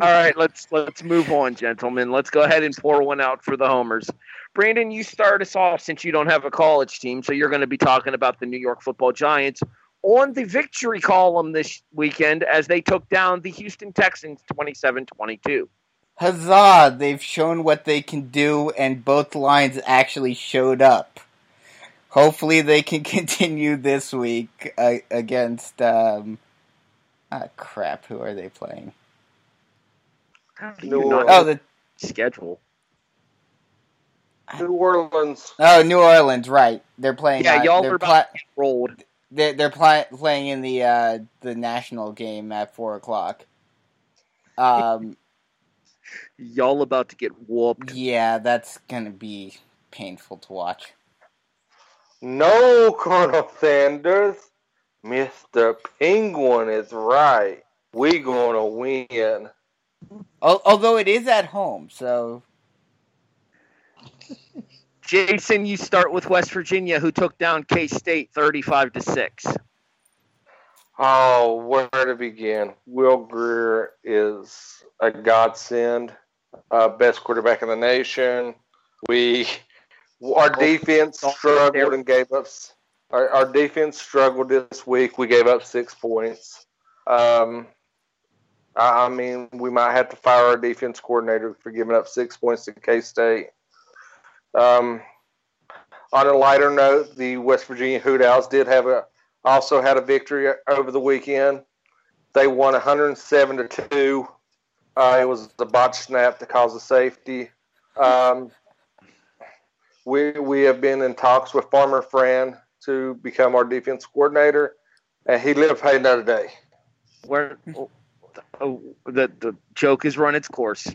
All right, let's move on, gentlemen. Let's go ahead and pour one out for the homers. Brandon, you start us off since you don't have a college team, so you're going to be talking about the New York Football Giants on the victory column this weekend as they took down the Houston Texans 27-22. Huzzah! They've shown what they can do, and both lines actually showed up. Hopefully they can continue this week against, who are they playing? The schedule. New Orleans. Oh, New Orleans, right. They're playing. Yeah, y'all are about to get rolled. They're playing in the national game at 4 o'clock. Y'all about to get whooped. Yeah, that's going to be painful to watch. No, Colonel Sanders. Mr. Penguin is right. We going to win. Although it is at home, so... Jason, you start with West Virginia, who took down K-State 35-6. Oh, where to begin? Will Greer is a godsend, best quarterback in the nation. Our defense struggled and gave up. Our defense struggled this week. We gave up 6 points. We might have to fire our defense coordinator for giving up 6 points to K-State. On a lighter note, the West Virginia Hoot Owls also had a victory over the weekend. They won 107-2. It was the botched snap that caused the safety. We have been in talks with Farmer Fran to become our defense coordinator, and he lived another day. Where the joke has run its course.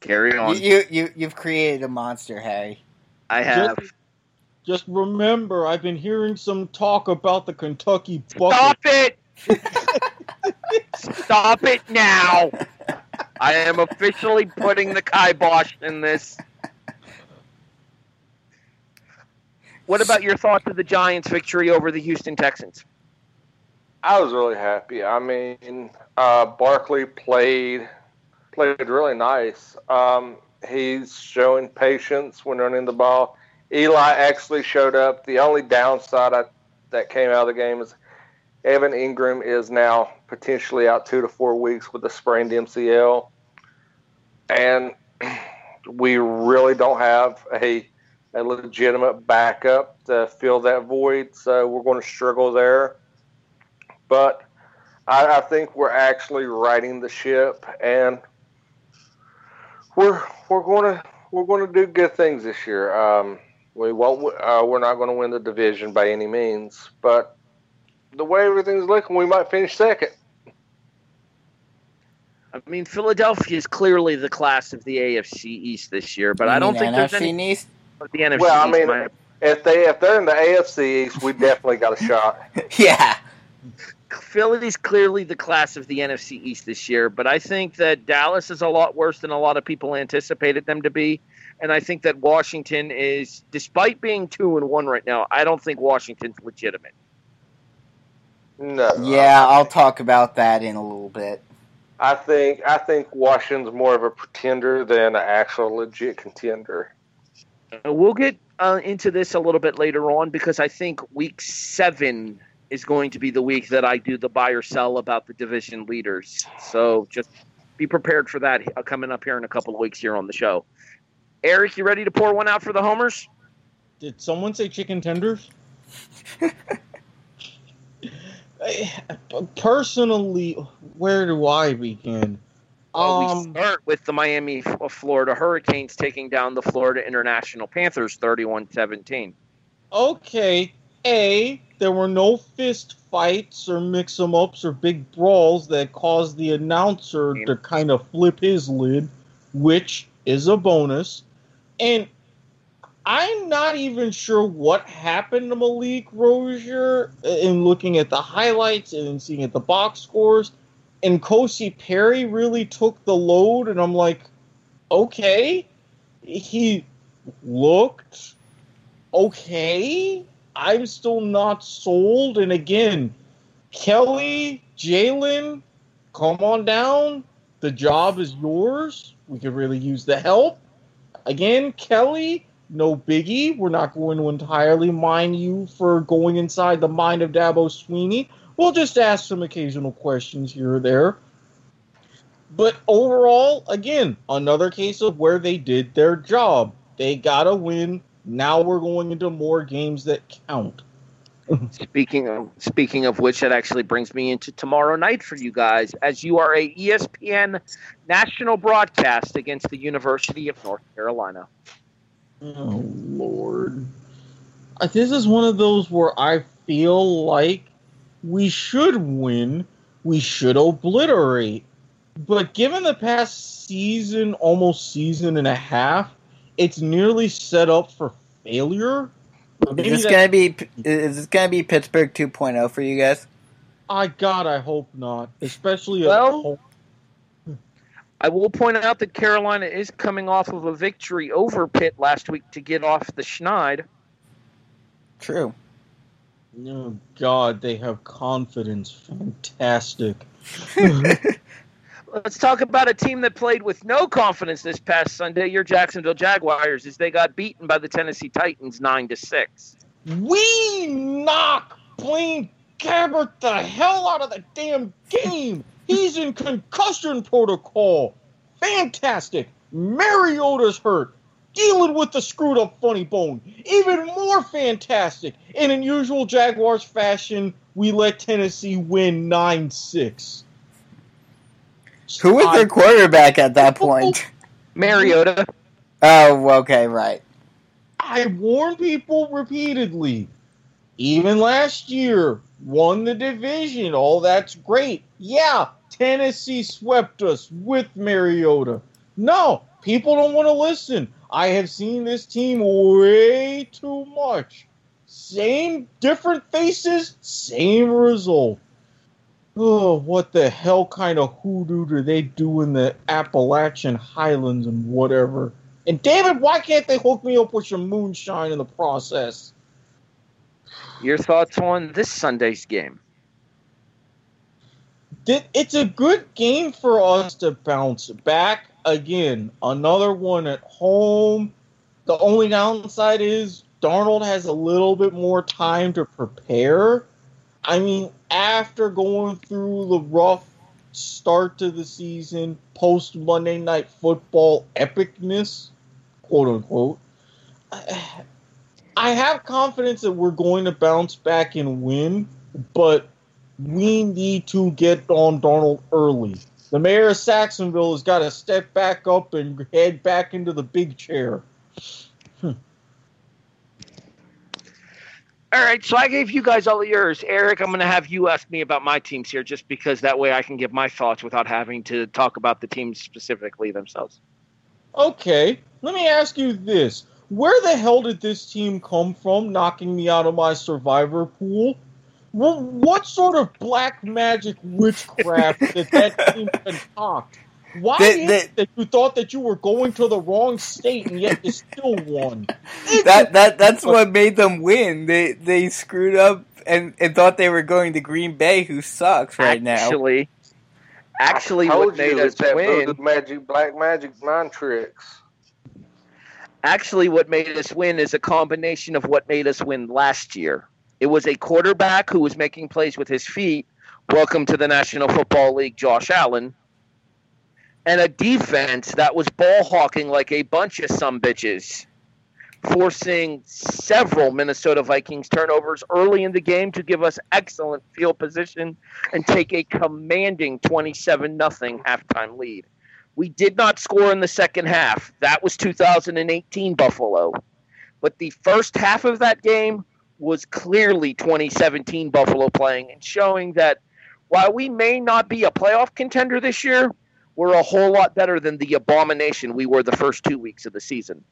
Carry on. You've created a monster, Harry. I have. Just remember, I've been hearing some talk about the Kentucky bucket. Stop it! Stop it now! I am officially putting the kibosh in this. What about your thoughts of the Giants' victory over the Houston Texans? I was really happy. Barkley played really nice. He's showing patience when running the ball. Eli actually showed up. The only downside that came out of the game is Evan Ingram is now potentially out 2 to 4 weeks with a sprained MCL. And we really don't have a legitimate backup to fill that void, so we're going to struggle there. But I think we're actually righting the ship, and we're going to do good things this year. We won't. We're not going to win the division by any means, but the way everything's looking, we might finish second. Philadelphia is clearly the class of the AFC East this year, but I don't think there's any. East? The NFC East. If they're in the AFC East, we definitely got a shot. Yeah. Philly's clearly the class of the NFC East this year, but I think that Dallas is a lot worse than a lot of people anticipated them to be. And I think that Washington is, despite being 2-1 right now, I don't think Washington's legitimate. No. Yeah, I'll talk about that in a little bit. I think Washington's more of a pretender than an actual legit contender. We'll get into this a little bit later on, because I think Week 7 is going to be the week that I do the buy or sell about the division leaders. So just be prepared for that coming up here in a couple of weeks here on the show. Eric, you ready to pour one out for the homers? Did someone say chicken tenders? Personally, where do I begin? Well, we start with the Miami, Florida Hurricanes taking down the Florida International Panthers 31-17. Okay, A, there were no fist fights or mix-em-ups or big brawls that caused the announcer to kind of flip his lid, which is a bonus. And I'm not even sure what happened to Malik Rozier in looking at the highlights and seeing at the box scores. And Kosey Perry really took the load, and I'm like, okay. He looked okay. I'm still not sold. And again, Kelly, Jalen, come on down. The job is yours. We could really use the help. Again, Kelly, no biggie. We're not going to entirely mine you for going inside the mind of Dabo Sweeney. We'll just ask some occasional questions here or there. But overall, again, another case of where they did their job. They got a win. Now we're going into more games that count. Speaking of which, that actually brings me into tomorrow night for you guys, as you are a ESPN national broadcast against the University of North Carolina. Oh, Lord. This is one of those where I feel like we should win. We should obliterate. But given the past season, almost season and a half, it's nearly set up for failure. Is this gonna be Pittsburgh 2.0 for you guys? God, I hope not. Especially at home. I will point out that Carolina is coming off of a victory over Pitt last week to get off the schneid. True. Oh, God, they have confidence. Fantastic. Let's talk about a team that played with no confidence this past Sunday, your Jacksonville Jaguars, as they got beaten by the Tennessee Titans 9-6. We knock Blaine Gabbert the hell out of the damn game. He's in concussion protocol. Fantastic. Mariota's hurt. Dealing with the screwed-up funny bone. Even more fantastic. And in usual Jaguars fashion, we let Tennessee win 9-6. Who was their quarterback at that point? Mariota. Oh, okay, right. I warned people repeatedly. Even last year, won the division. All that's great. Yeah, Tennessee swept us with Mariota. No, people don't want to listen. I have seen this team way too much. Same different faces, same result. Oh, what the hell kind of hoodoo do they do in the Appalachian Highlands and whatever? And damn it, why can't they hook me up with some moonshine in the process? Your thoughts on this Sunday's game? It's a good game for us to bounce back. Again, another one at home. The only downside is Darnold has a little bit more time to prepare. I mean, after going through the rough start to the season, post-Monday Night Football epicness, quote-unquote, I have confidence that we're going to bounce back and win, but we need to get on Darnold early. The mayor of Saxonville has got to step back up and head back into the big chair. All right, so I gave you guys all of yours. Eric, I'm going to have you ask me about my teams here, just because that way I can give my thoughts without having to talk about the teams specifically themselves. Okay, let me ask you this. Where the hell did this team come from knocking me out of my survivor pool? Well, what sort of black magic witchcraft did that team concoct? Why is it that you thought that you were going to the wrong state and yet you still won? That's what made them win. They screwed up and thought they were going to Green Bay, who sucks right now. Actually, what made us win? Magic, black magic, mind tricks. Actually, what made us win is a combination of what made us win last year. It was a quarterback who was making plays with his feet. Welcome to the National Football League, Josh Allen. And a defense that was ball hawking like a bunch of sumbitches, forcing several Minnesota Vikings turnovers early in the game to give us excellent field position and take a commanding 27-0 halftime lead. We did not score in the second half. That was 2018 Buffalo. But the first half of that game was clearly 2017 Buffalo playing and showing that while we may not be a playoff contender this year, we're a whole lot better than the abomination we were the first 2 weeks of the season.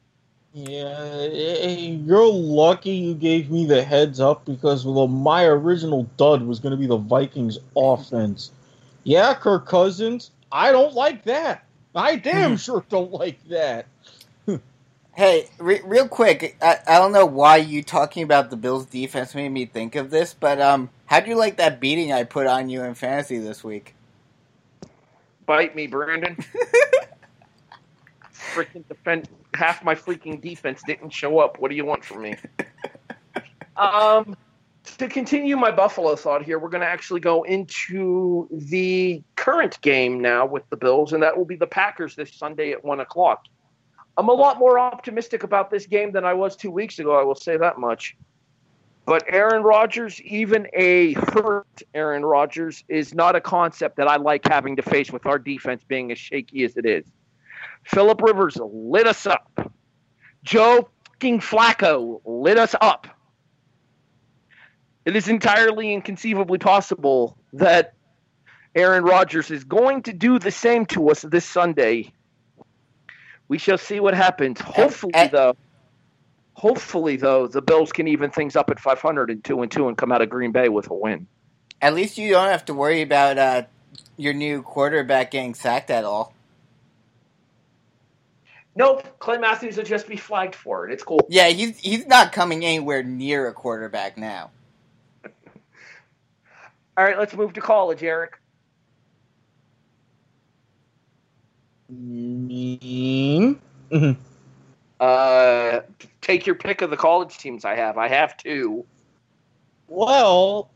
Yeah, you're lucky you gave me the heads up because, well, my original dud was going to be the Vikings offense. Yeah, Kirk Cousins, I don't like that. I damn sure don't like that. Hey, real quick, I don't know why you talking about the Bills defense made me think of this, but how do you like that beating I put on you in fantasy this week? Bite me, Brandon. Freaking defense. Half my freaking defense didn't show up. What do you want from me? To continue my Buffalo thought here, we're going to actually go into the current game now with the Bills, and that will be the Packers this Sunday at 1 o'clock. I'm a lot more optimistic about this game than I was 2 weeks ago, I will say that much. But Aaron Rodgers, even a hurt Aaron Rodgers, is not a concept that I like having to face with our defense being as shaky as it is. Phillip Rivers lit us up. Joe fucking Flacco lit us up. It is entirely inconceivably possible that Aaron Rodgers is going to do the same to us this Sunday. We shall see what happens. Hopefully, though, the Bills can even things up at 500 and 2-2 and come out of Green Bay with a win. At least you don't have to worry about your new quarterback getting sacked at all. Nope, Clay Matthews will just be flagged for it. It's cool. Yeah, he's not coming anywhere near a quarterback now. All right, let's move to college, Eric. Take your pick of the college teams I have. I have two. Well,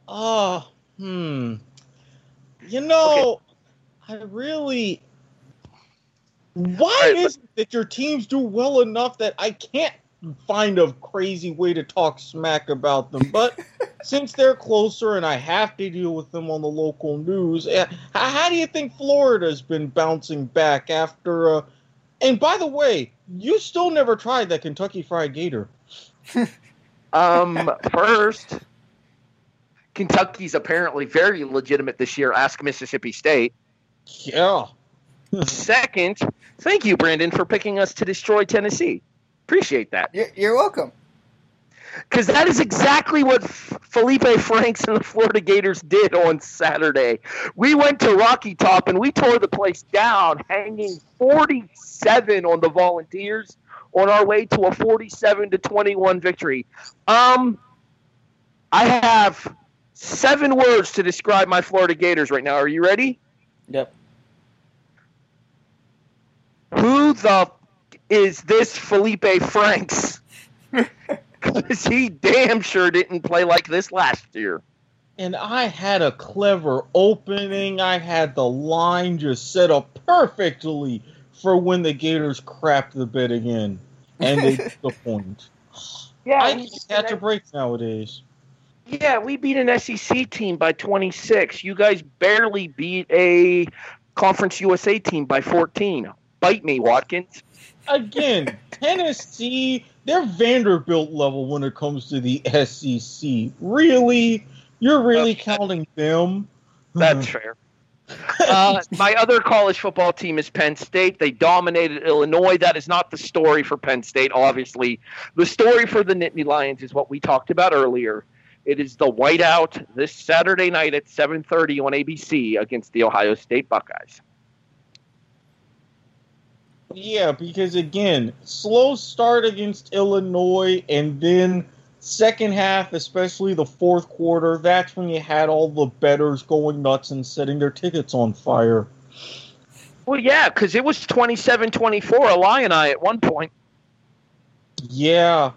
You know, okay. Why is it that your teams do well enough that I can't find a crazy way to talk smack about them? But since they're closer and I have to deal with them on the local news, how do you think Florida's been bouncing back after... and by the way, you still never tried that Kentucky Fried Gator. First, Kentucky's apparently very legitimate this year. Ask Mississippi State. Yeah. Second, thank you, Brandon, for picking us to destroy Tennessee. Appreciate that. You're welcome. Because that is exactly what Felipe Franks and the Florida Gators did on Saturday. We went to Rocky Top, and we tore the place down, hanging 47 on the Volunteers on our way to a 47-21 victory. I have 7 words to describe my Florida Gators right now. Are you ready? Yep. Who the is this Felipe Franks? Because he damn sure didn't play like this last year. And I had a clever opening. I had the line just set up perfectly for when the Gators crap the bed again. And they took the point. Yeah, I just catch a break nowadays. Yeah, we beat an SEC team by 26. You guys barely beat a Conference USA team by 14. Bite me, Watkins. Again, Tennessee, they're Vanderbilt level when it comes to the SEC. Really? You're really counting them? That's fair. My other college football team is Penn State. They dominated Illinois. That is not the story for Penn State, obviously. The story for the Nittany Lions is what we talked about earlier. It is the whiteout this Saturday night at 7:30 on ABC against the Ohio State Buckeyes. Yeah, because, again, slow start against Illinois, and then second half, especially the fourth quarter, that's when you had all the bettors going nuts and setting their tickets on fire. Well, yeah, because it was 27-24 Illini at one point. Yeah.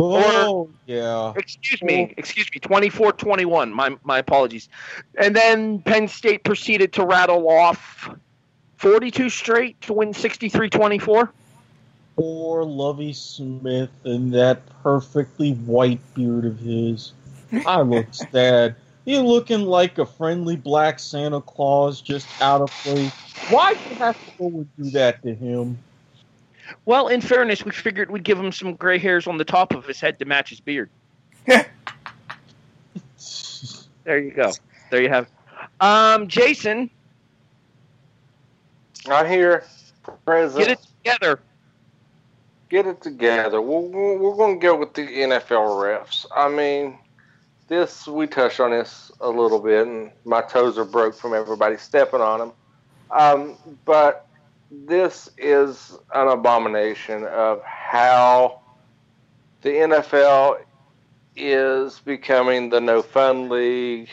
Oh, yeah. Excuse me, 24-21. My apologies. And then Penn State proceeded to rattle off 42 straight to win 63-24. Poor Lovie Smith and that perfectly white beard of his. I look sad. He looking like a friendly black Santa Claus just out of place. Why do you have to go and do that to him? Well, in fairness, we figured we'd give him some gray hairs on the top of his head to match his beard. There you go. There you have it. Jason. Not here. Present. Get it together. Get it together. We're going to go with the NFL refs. I mean, we touched on this a little bit, and my toes are broke from everybody stepping on them. But this is an abomination of how the NFL is becoming the no-fun league.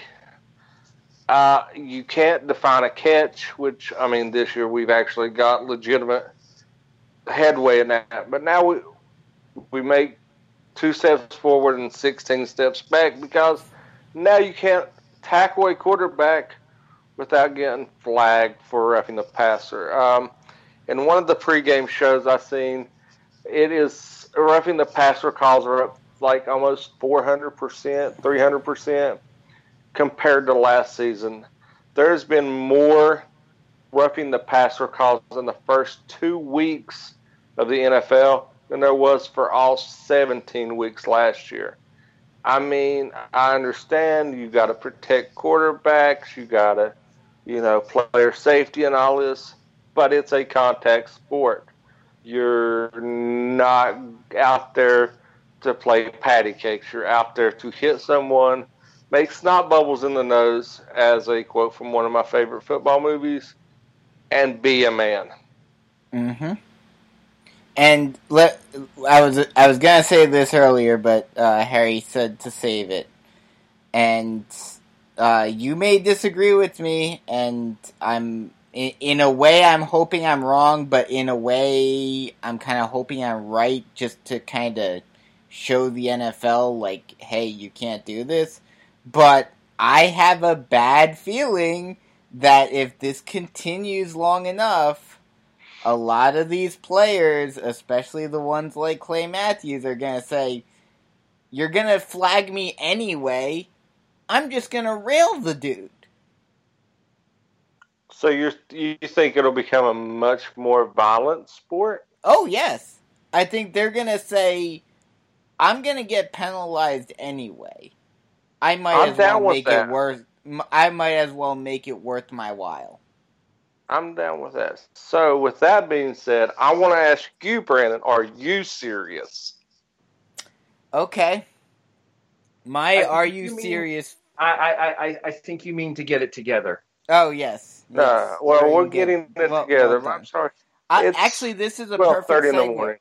You can't define a catch, which, I mean, this year we've actually got legitimate headway in that. But now we make 2 steps forward and 16 steps back, because now you can't tackle a quarterback without getting flagged for roughing the passer. In one of the pregame shows I've seen, it is roughing the passer calls are up like almost 400%, 300%. Compared to last season, there's been more roughing the passer calls in the first 2 weeks of the NFL than there was for all 17 weeks last year. I mean, I understand you got to protect quarterbacks, you got to, player safety and all this, but it's a contact sport. You're not out there to play patty cakes. You're out there to hit someone, make snot bubbles in the nose, as a quote from one of my favorite football movies, and be a man. Mm-hmm. And I was going to say this earlier, but Harry said to save it. And you may disagree with me, and I'm in a way I'm hoping I'm wrong, but in a way I'm kind of hoping I'm right, just to kind of show the NFL, like, hey, you can't do this. But I have a bad feeling that if this continues long enough, a lot of these players, especially the ones like Clay Matthews, are going to say, you're going to flag me anyway, I'm just going to rail the dude. So you think it'll become a much more violent sport? Oh, yes. I think they're going to say, I'm going to get penalized anyway. I might as well make it worth my while. I'm down with that. So, with that being said, I want to ask you, Brandon, are you serious? Okay. Are you serious? I think you mean to get it together. Oh, yes. We're getting it together. Well, I'm sorry. This is a perfect segue. 12:30 in the morning.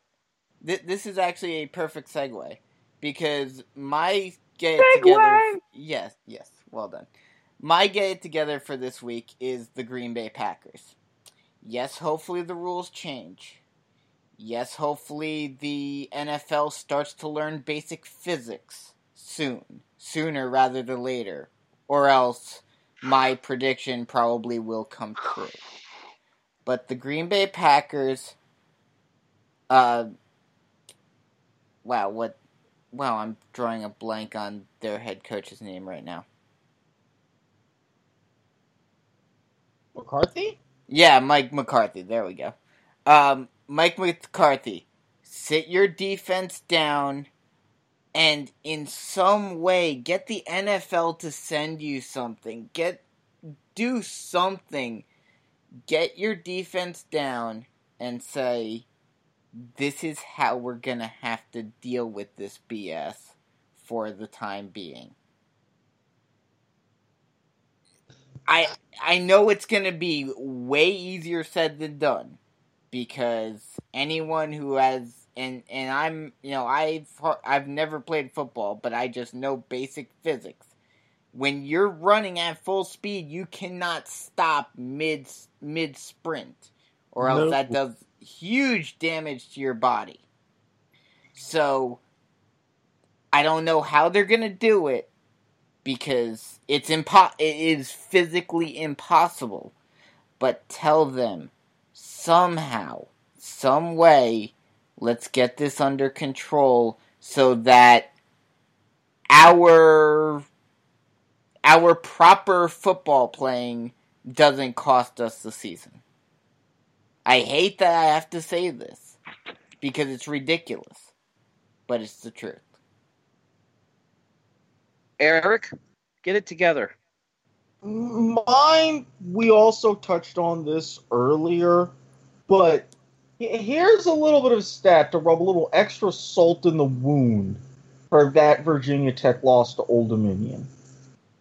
This is actually a perfect segue, because my get it together. Yes. Well done. My get it together for this week is the Green Bay Packers. Yes, hopefully the rules change. Yes, hopefully the NFL starts to learn basic physics soon. Sooner rather than later. Or else my prediction probably will come true. But the Green Bay Packers... Wow, I'm drawing a blank on their head coach's name right now. McCarthy? Yeah, Mike McCarthy. There we go. Mike McCarthy, sit your defense down and in some way get the NFL to send you something. Do something. Get your defense down and say... this is how we're going to have to deal with this BS for the time being. I know it's going to be way easier said than done, because anyone who has and I'm, you know, I've never played football, but I just know basic physics. When you're running at full speed, you cannot stop mid sprint, or else that does huge damage to your body. So I don't know how they're going to do it, because it is physically impossible. But tell them, somehow, some way, let's get this under control so that our proper football playing doesn't cost us the season. I hate that I have to say this, because it's ridiculous, but it's the truth. Eric, get it together. Mine, we also touched on this earlier, but here's a little bit of stat to rub a little extra salt in the wound for that Virginia Tech loss to Old Dominion.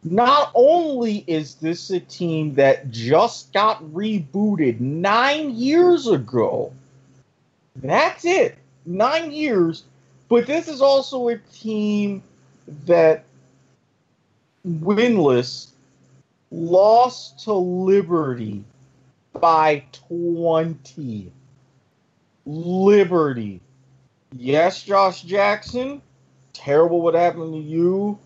Not only is this a team that just got rebooted 9 years ago, that's it, 9 years, but this is also a team that winless lost to Liberty by 20. Liberty. Yes, Josh Jackson, terrible what happened to you.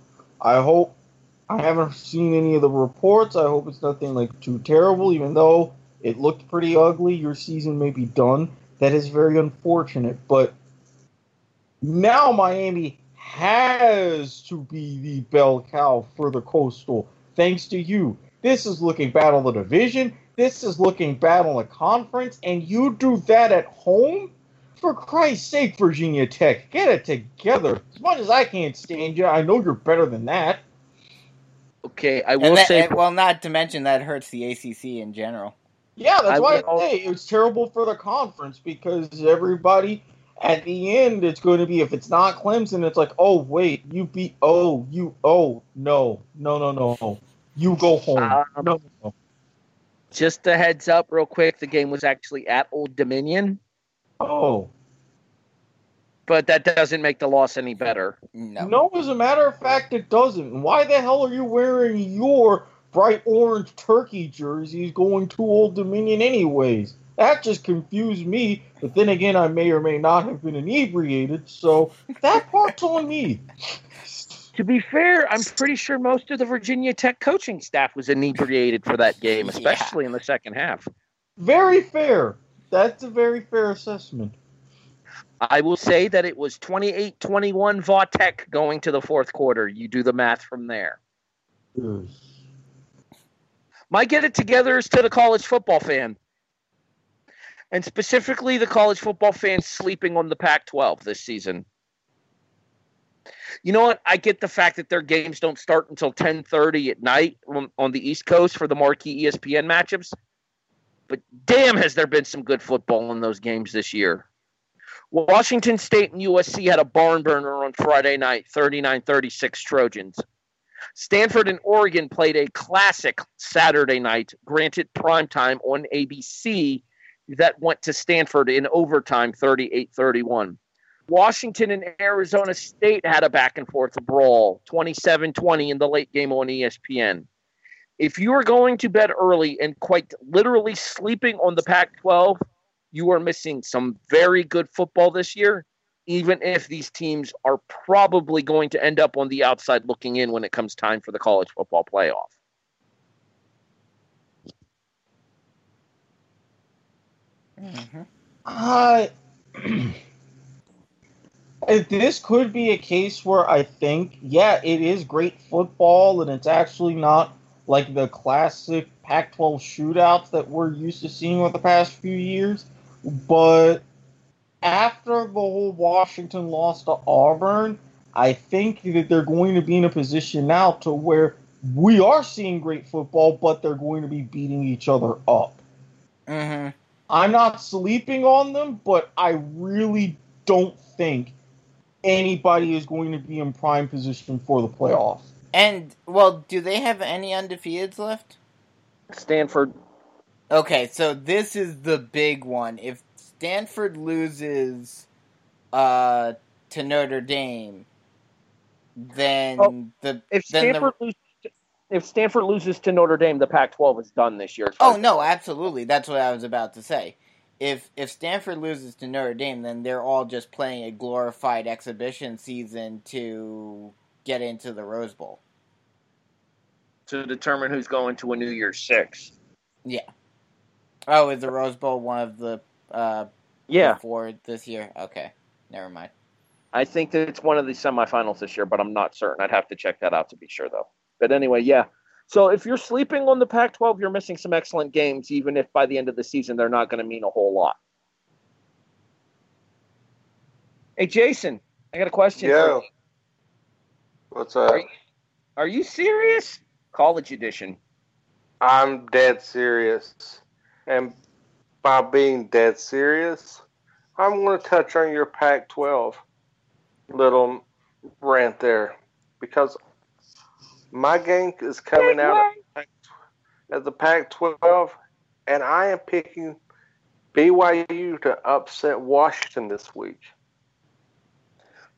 I haven't seen any of the reports. I hope it's nothing like too terrible, even though it looked pretty ugly. Your season may be done. That is very unfortunate. But now Miami has to be the bell cow for the Coastal, thanks to you. This is looking battle the division. This is looking battle the conference. And you do that at home? For Christ's sake, Virginia Tech, get it together. As much as I can't stand you, I know you're better than that. Okay, I will say... well, not to mention that hurts the ACC in general. Yeah, that's why I say it was terrible for the conference, because everybody, at the end, it's going to be, if it's not Clemson, it's like, oh, wait, you beat... No. You go home. No. Just a heads up real quick, the game was actually at Old Dominion. Oh. But that doesn't make the loss any better. No, as a matter of fact, it doesn't. Why the hell are you wearing your bright orange turkey jerseys going to Old Dominion anyways? That just confused me. But then again, I may or may not have been inebriated, so that part's on me. To be fair, I'm pretty sure most of the Virginia Tech coaching staff was inebriated for that game, especially in the second half. Very fair. That's a very fair assessment. I will say that it was 28-21 Vautech going to the fourth quarter. You do the math from there. Mm. My get it together is to the college football fan. And specifically the college football fans sleeping on the Pac-12 this season. You know what? I get the fact that their games don't start until 10:30 at night on the East Coast for the marquee ESPN matchups. But damn, has there been some good football in those games this year. Washington State and USC had a barn burner on Friday night, 39-36 Trojans. Stanford and Oregon played a classic Saturday night, granted primetime on ABC, that went to Stanford in overtime, 38-31. Washington and Arizona State had a back-and-forth brawl, 27-20 in the late game on ESPN. If you are going to bed early and quite literally sleeping on the Pac-12, you are missing some very good football this year, even if these teams are probably going to end up on the outside looking in when it comes time for the college football playoff. Mm-hmm. This could be a case where I think, yeah, it is great football, and it's actually not like the classic Pac-12 shootouts that we're used to seeing over the past few years. But after the whole Washington loss to Auburn, I think that they're going to be in a position now to where we are seeing great football, but they're going to be beating each other up. Mm-hmm. I'm not sleeping on them, but I really don't think anybody is going to be in prime position for the playoffs. And, well, do they have any undefeateds left? Stanford. Okay, so this is the big one. If Stanford loses to Notre Dame, then if Stanford loses to Notre Dame, the Pac-12 is done this year. Oh, no, absolutely. That's what I was about to say. If Stanford loses to Notre Dame, then they're all just playing a glorified exhibition season to get into the Rose Bowl. To determine who's going to a New Year's Six. Yeah. Oh, is the Rose Bowl one of the four this year? Okay, never mind. I think that it's one of the semifinals this year, but I'm not certain. I'd have to check that out to be sure, though. But anyway, yeah. So if you're sleeping on the Pac-12, you're missing some excellent games, even if by the end of the season they're not going to mean a whole lot. Hey, Jason, I got a question for you. What's up? Are you serious? College edition. I'm dead serious. And by being dead serious, I'm going to touch on your Pac-12 little rant there. Because my game is coming out at the Pac-12, and I am picking BYU to upset Washington this week.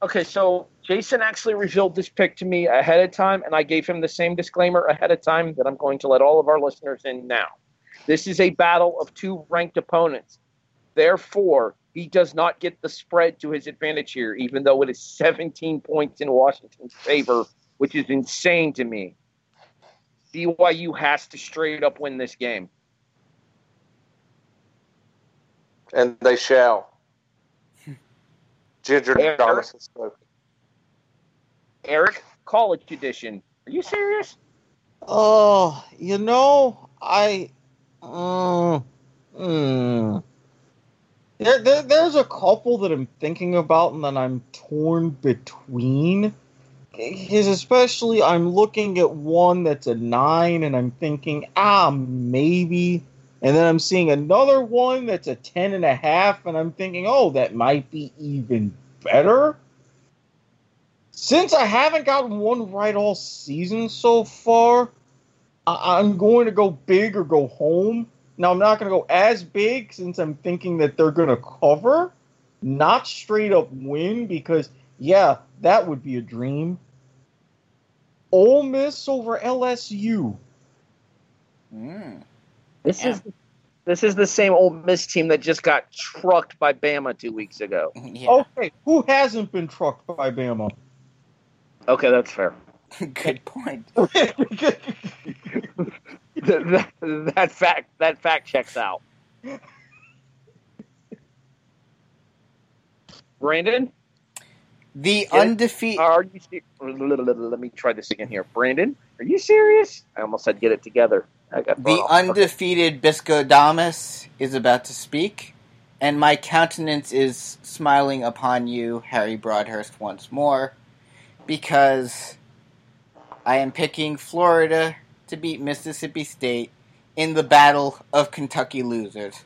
Okay, so Jason actually revealed this pick to me ahead of time, and I gave him the same disclaimer ahead of time that I'm going to let all of our listeners in now. This is a battle of two ranked opponents. Therefore, he does not get the spread to his advantage here, even though it is 17 points in Washington's favor, which is insane to me. BYU has to straight up win this game. And they shall. Ginger Johnson spoke. Eric, college edition. Are you serious? Oh, you know, There's a couple that I'm thinking about and that I'm torn between. Because especially I'm looking at one that's a 9 and I'm thinking, maybe. And then I'm seeing another one that's a 10.5 and I'm thinking, that might be even better. Since I haven't gotten one right all season so far, I'm going to go big or go home. Now, I'm not going to go as big since I'm thinking that they're going to cover, not straight up win, because, yeah, that would be a dream. Ole Miss over LSU. This is the same Ole Miss team that just got trucked by Bama 2 weeks ago. Yeah. Okay, who hasn't been trucked by Bama? Okay, that's fair. Good point. that fact checks out. Brandon? The undefeated. Are you Let me try this again here. Brandon, are you serious? I almost said get it together. The undefeated Biscodamus is about to speak, and my countenance is smiling upon you, Harry Broadhurst, once more, because I am picking Florida to beat Mississippi State in the battle of Kentucky losers.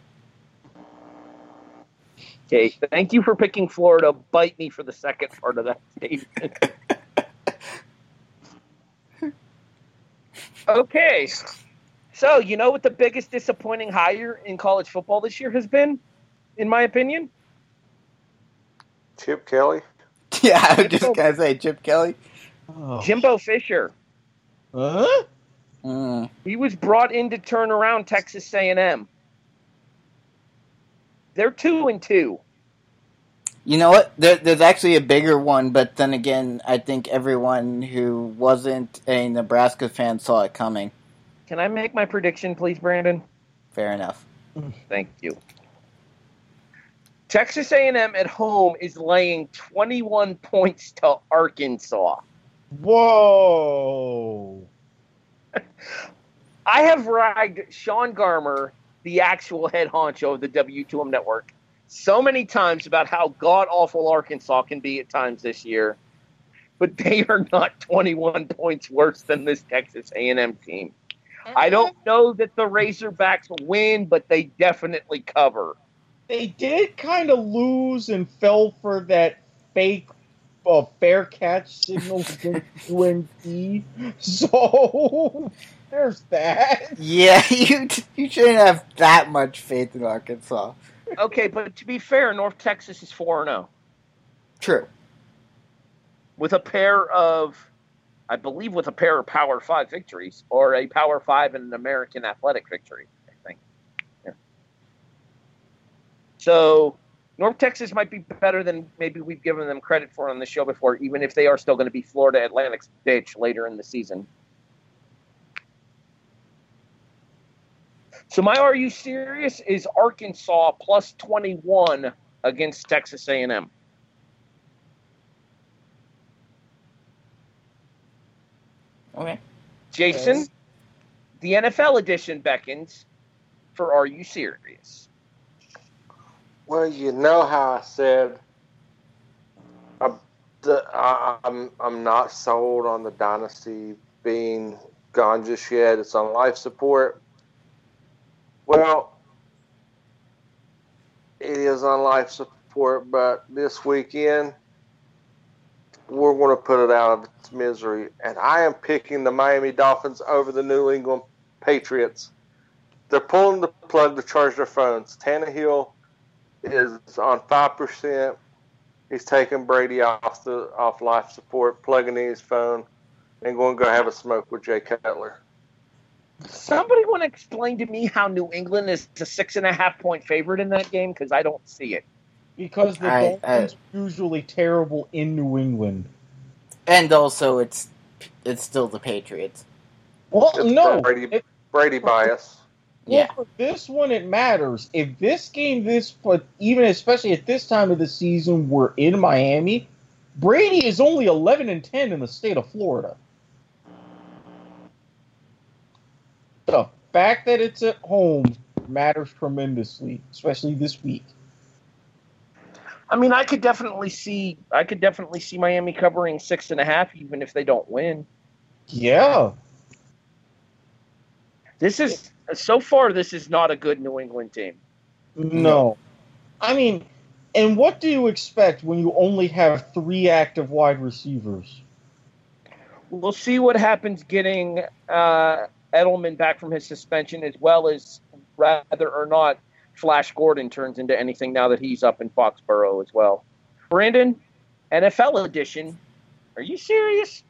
Okay, thank you for picking Florida. Bite me for the second part of that statement. Okay, so you know what the biggest disappointing hire in college football this year has been, in my opinion? Chip Kelly. Yeah, I was just going to say Chip Kelly. Oh. Jimbo Fisher. Huh? He was brought in to turn around Texas A&M. They're 2-2. You know what? There's actually a bigger one, but then again, I think everyone who wasn't a Nebraska fan saw it coming. Can I make my prediction, please, Brandon? Fair enough. Thank you. Texas A&M at home is laying 21 points to Arkansas. Whoa. I have ragged Sean Garmer, the actual head honcho of the W2M Network, so many times about how god-awful Arkansas can be at times this year, but they are not 21 points worse than this Texas A&M team. I don't know that the Razorbacks win, but they definitely cover. They did kind of lose and fell for that fake fair catch signals against UNC, so there's that. Yeah, you shouldn't have that much faith in Arkansas. Okay, but to be fair, North Texas is 4-0. True. With a pair of, I believe, with a pair of Power 5 victories, or a Power 5 and an American Athletic victory, I think. Yeah. So North Texas might be better than maybe we've given them credit for on the show before, even if they are still going to be Florida Atlantic's bitch later in the season. So my Are You Serious is Arkansas plus 21 against Texas A&M. Okay. Jason, yes. The NFL edition beckons for Are You Serious? Well, you know how I said I'm not sold on the dynasty being gone just yet. It's on life support. Well, it is on life support, but this weekend we're going to put it out of its misery. And I am picking the Miami Dolphins over the New England Patriots. They're pulling the plug to charge their phones. Tannehill is on 5%. He's taking Brady off life support, plugging in his phone, and going to go have a smoke with Jay Cutler. Somebody want to explain to me how New England is a 6.5-point favorite in that game? Because I don't see it. Because the Dolphins are usually terrible in New England. And also, it's still the Patriots. Well, it's no. Brady bias. Well, yeah. For this one, it matters. If this game, especially at this time of the season, we're in Miami, Brady is only 11-10 in the state of Florida. The fact that it's at home matters tremendously, especially this week. I mean, I could definitely see Miami covering 6.5, even if they don't win. Yeah. So far, this is not a good New England team. No. I mean, and what do you expect when you only have 3 active wide receivers? We'll see what happens getting Edelman back from his suspension, as well as whether or not Flash Gordon turns into anything now that he's up in Foxborough as well. Brandon, NFL edition, Are You Serious?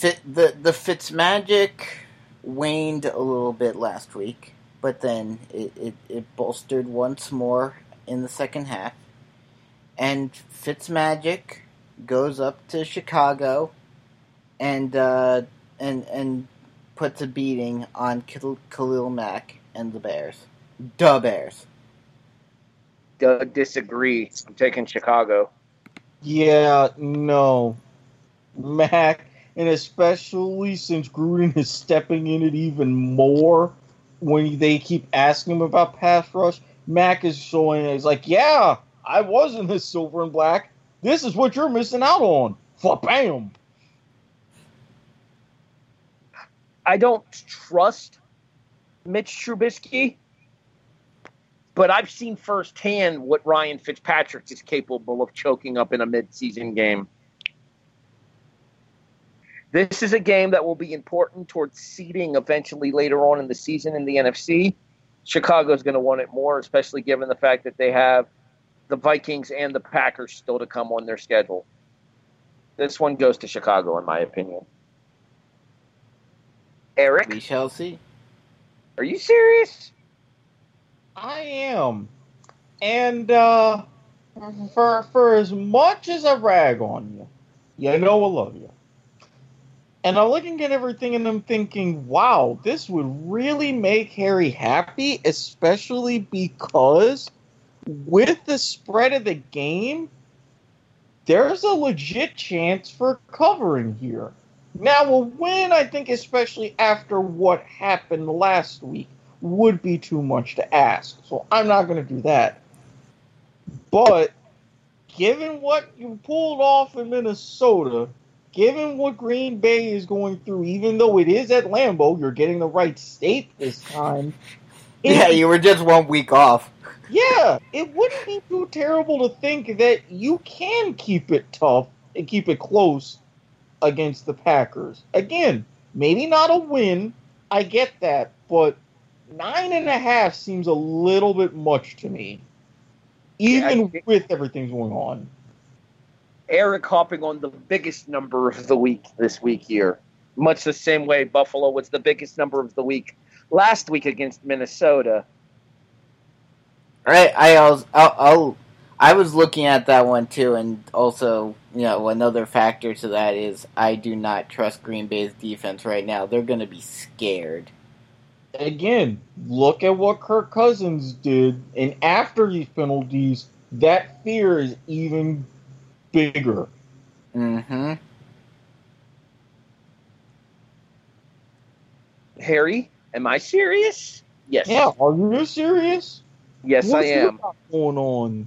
The Fitzmagic waned a little bit last week, but then it bolstered once more in the second half. And Fitzmagic goes up to Chicago and puts a beating on Khalil Mack and the Bears. Duh, Bears. Duh, disagree. I'm taking Chicago. Yeah, no. Mack, and especially since Gruden is stepping in it even more when they keep asking him about pass rush, Mack is showing it. He's like, yeah, I was in this silver and black. This is what you're missing out on. Fa-bam! I don't trust Mitch Trubisky, but I've seen firsthand what Ryan Fitzpatrick is capable of choking up in a midseason game. This is a game that will be important towards seeding eventually later on in the season in the NFC. Chicago's going to want it more, especially given the fact that they have the Vikings and the Packers still to come on their schedule. This one goes to Chicago, in my opinion. Eric? We shall see. Are you serious? I am. And for as much as I rag on you, you know I love you. And I'm looking at everything and I'm thinking, wow, this would really make Harry happy, especially because with the spread of the game, there's a legit chance for covering here. Now, a win, I think, especially after what happened last week, would be too much to ask. So I'm not going to do that. But given what you pulled off in Minnesota, given what Green Bay is going through, even though it is at Lambeau, you're getting the right state this time. Yeah, you were just 1 week off. Yeah, it wouldn't be too terrible to think that you can keep it tough and keep it close against the Packers. Again, maybe not a win. I get that, but 9.5 seems a little bit much to me, even with everything going on. Eric hopping on the biggest number of the week this week here, much the same way Buffalo was the biggest number of the week last week against Minnesota. All right, I was looking at that one too, and also, you know, another factor to that is I do not trust Green Bay's defense right now. They're going to be scared. Again, look at what Kirk Cousins did, and after these penalties, that fear is even bigger. Mm-hmm. Harry, am I serious? Yes. Yeah, are you serious? Yes, I am. What's going on?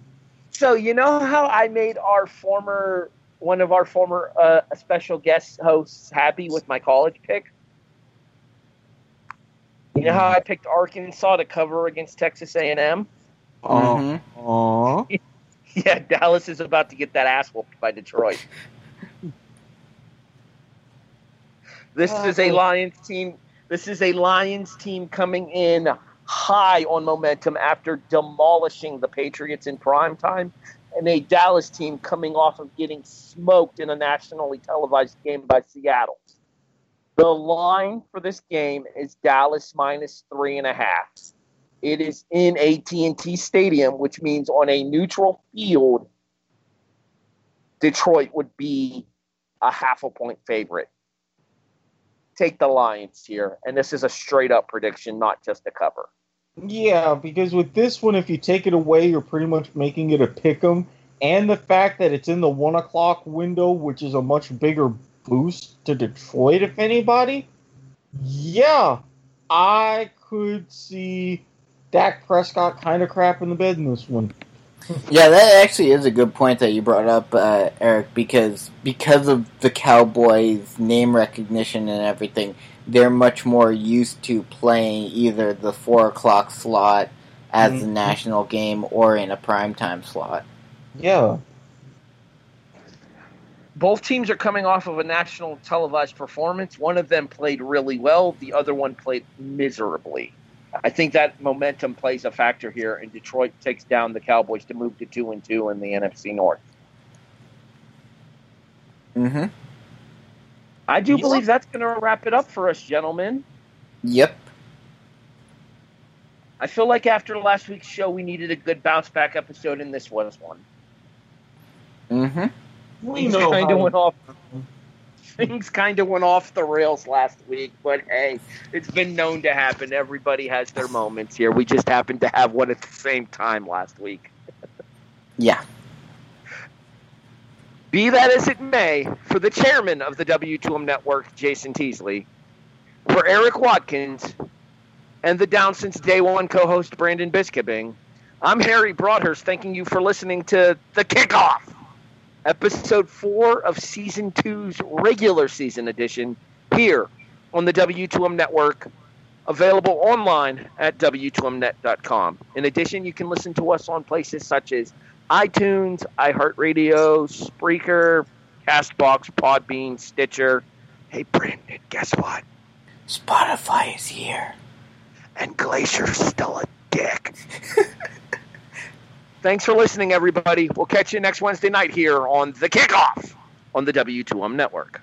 So you know how I made one of our former special guest hosts happy with my college pick? You know how I picked Arkansas to cover against Texas A&M? Mm-hmm. Yeah, Dallas is about to get that ass whooped by Detroit. This is a Lions team coming in high on momentum after demolishing the Patriots in primetime, and a Dallas team coming off of getting smoked in a nationally televised game by Seattle. The line for this game is Dallas minus 3.5. It is in AT&T Stadium, which means on a neutral field, Detroit would be a 0.5 point favorite. Take the Lions here, and this is a straight-up prediction, not just a cover. Yeah, because with this one, if you take it away, you're pretty much making it a pick-em, and the fact that it's in the 1 o'clock window, which is a much bigger boost to Detroit, if anybody. Yeah, I could see Dak Prescott kind of crap in the bed in this one. Yeah, that actually is a good point that you brought up, Eric, because of the Cowboys' name recognition and everything, they're much more used to playing either the 4 o'clock slot as a national game or in a primetime slot. Yeah. Both teams are coming off of a national televised performance. One of them played really well. The other one played miserably. I think that momentum plays a factor here, and Detroit takes down the Cowboys to move to 2-2 in the NFC North. Mm-hmm. I do believe that's going to wrap it up for us, gentlemen. Yep. I feel like after last week's show, we needed a good bounce-back episode, and this was one. Mm-hmm. Things kind of went off the rails last week, but hey, it's been known to happen. Everybody has their moments here. We just happened to have one at the same time last week. Yeah. Be that as it may, for the chairman of the W2M Network, Jason Teasley, for Eric Watkins, and the Down Since Day One co-host, Brandon Biskabing, I'm Harry Broadhurst, thanking you for listening to The Kickoff. Episode 4 of Season 2's regular season edition here on the W2M Network, available online at W2Mnet.com. In addition, you can listen to us on places such as iTunes, iHeartRadio, Spreaker, CastBox, Podbean, Stitcher. Hey, Brandon, guess what? Spotify is here. And Glacier's still a dick. Thanks for listening, everybody. We'll catch you next Wednesday night here on The Kickoff on the W2M Network.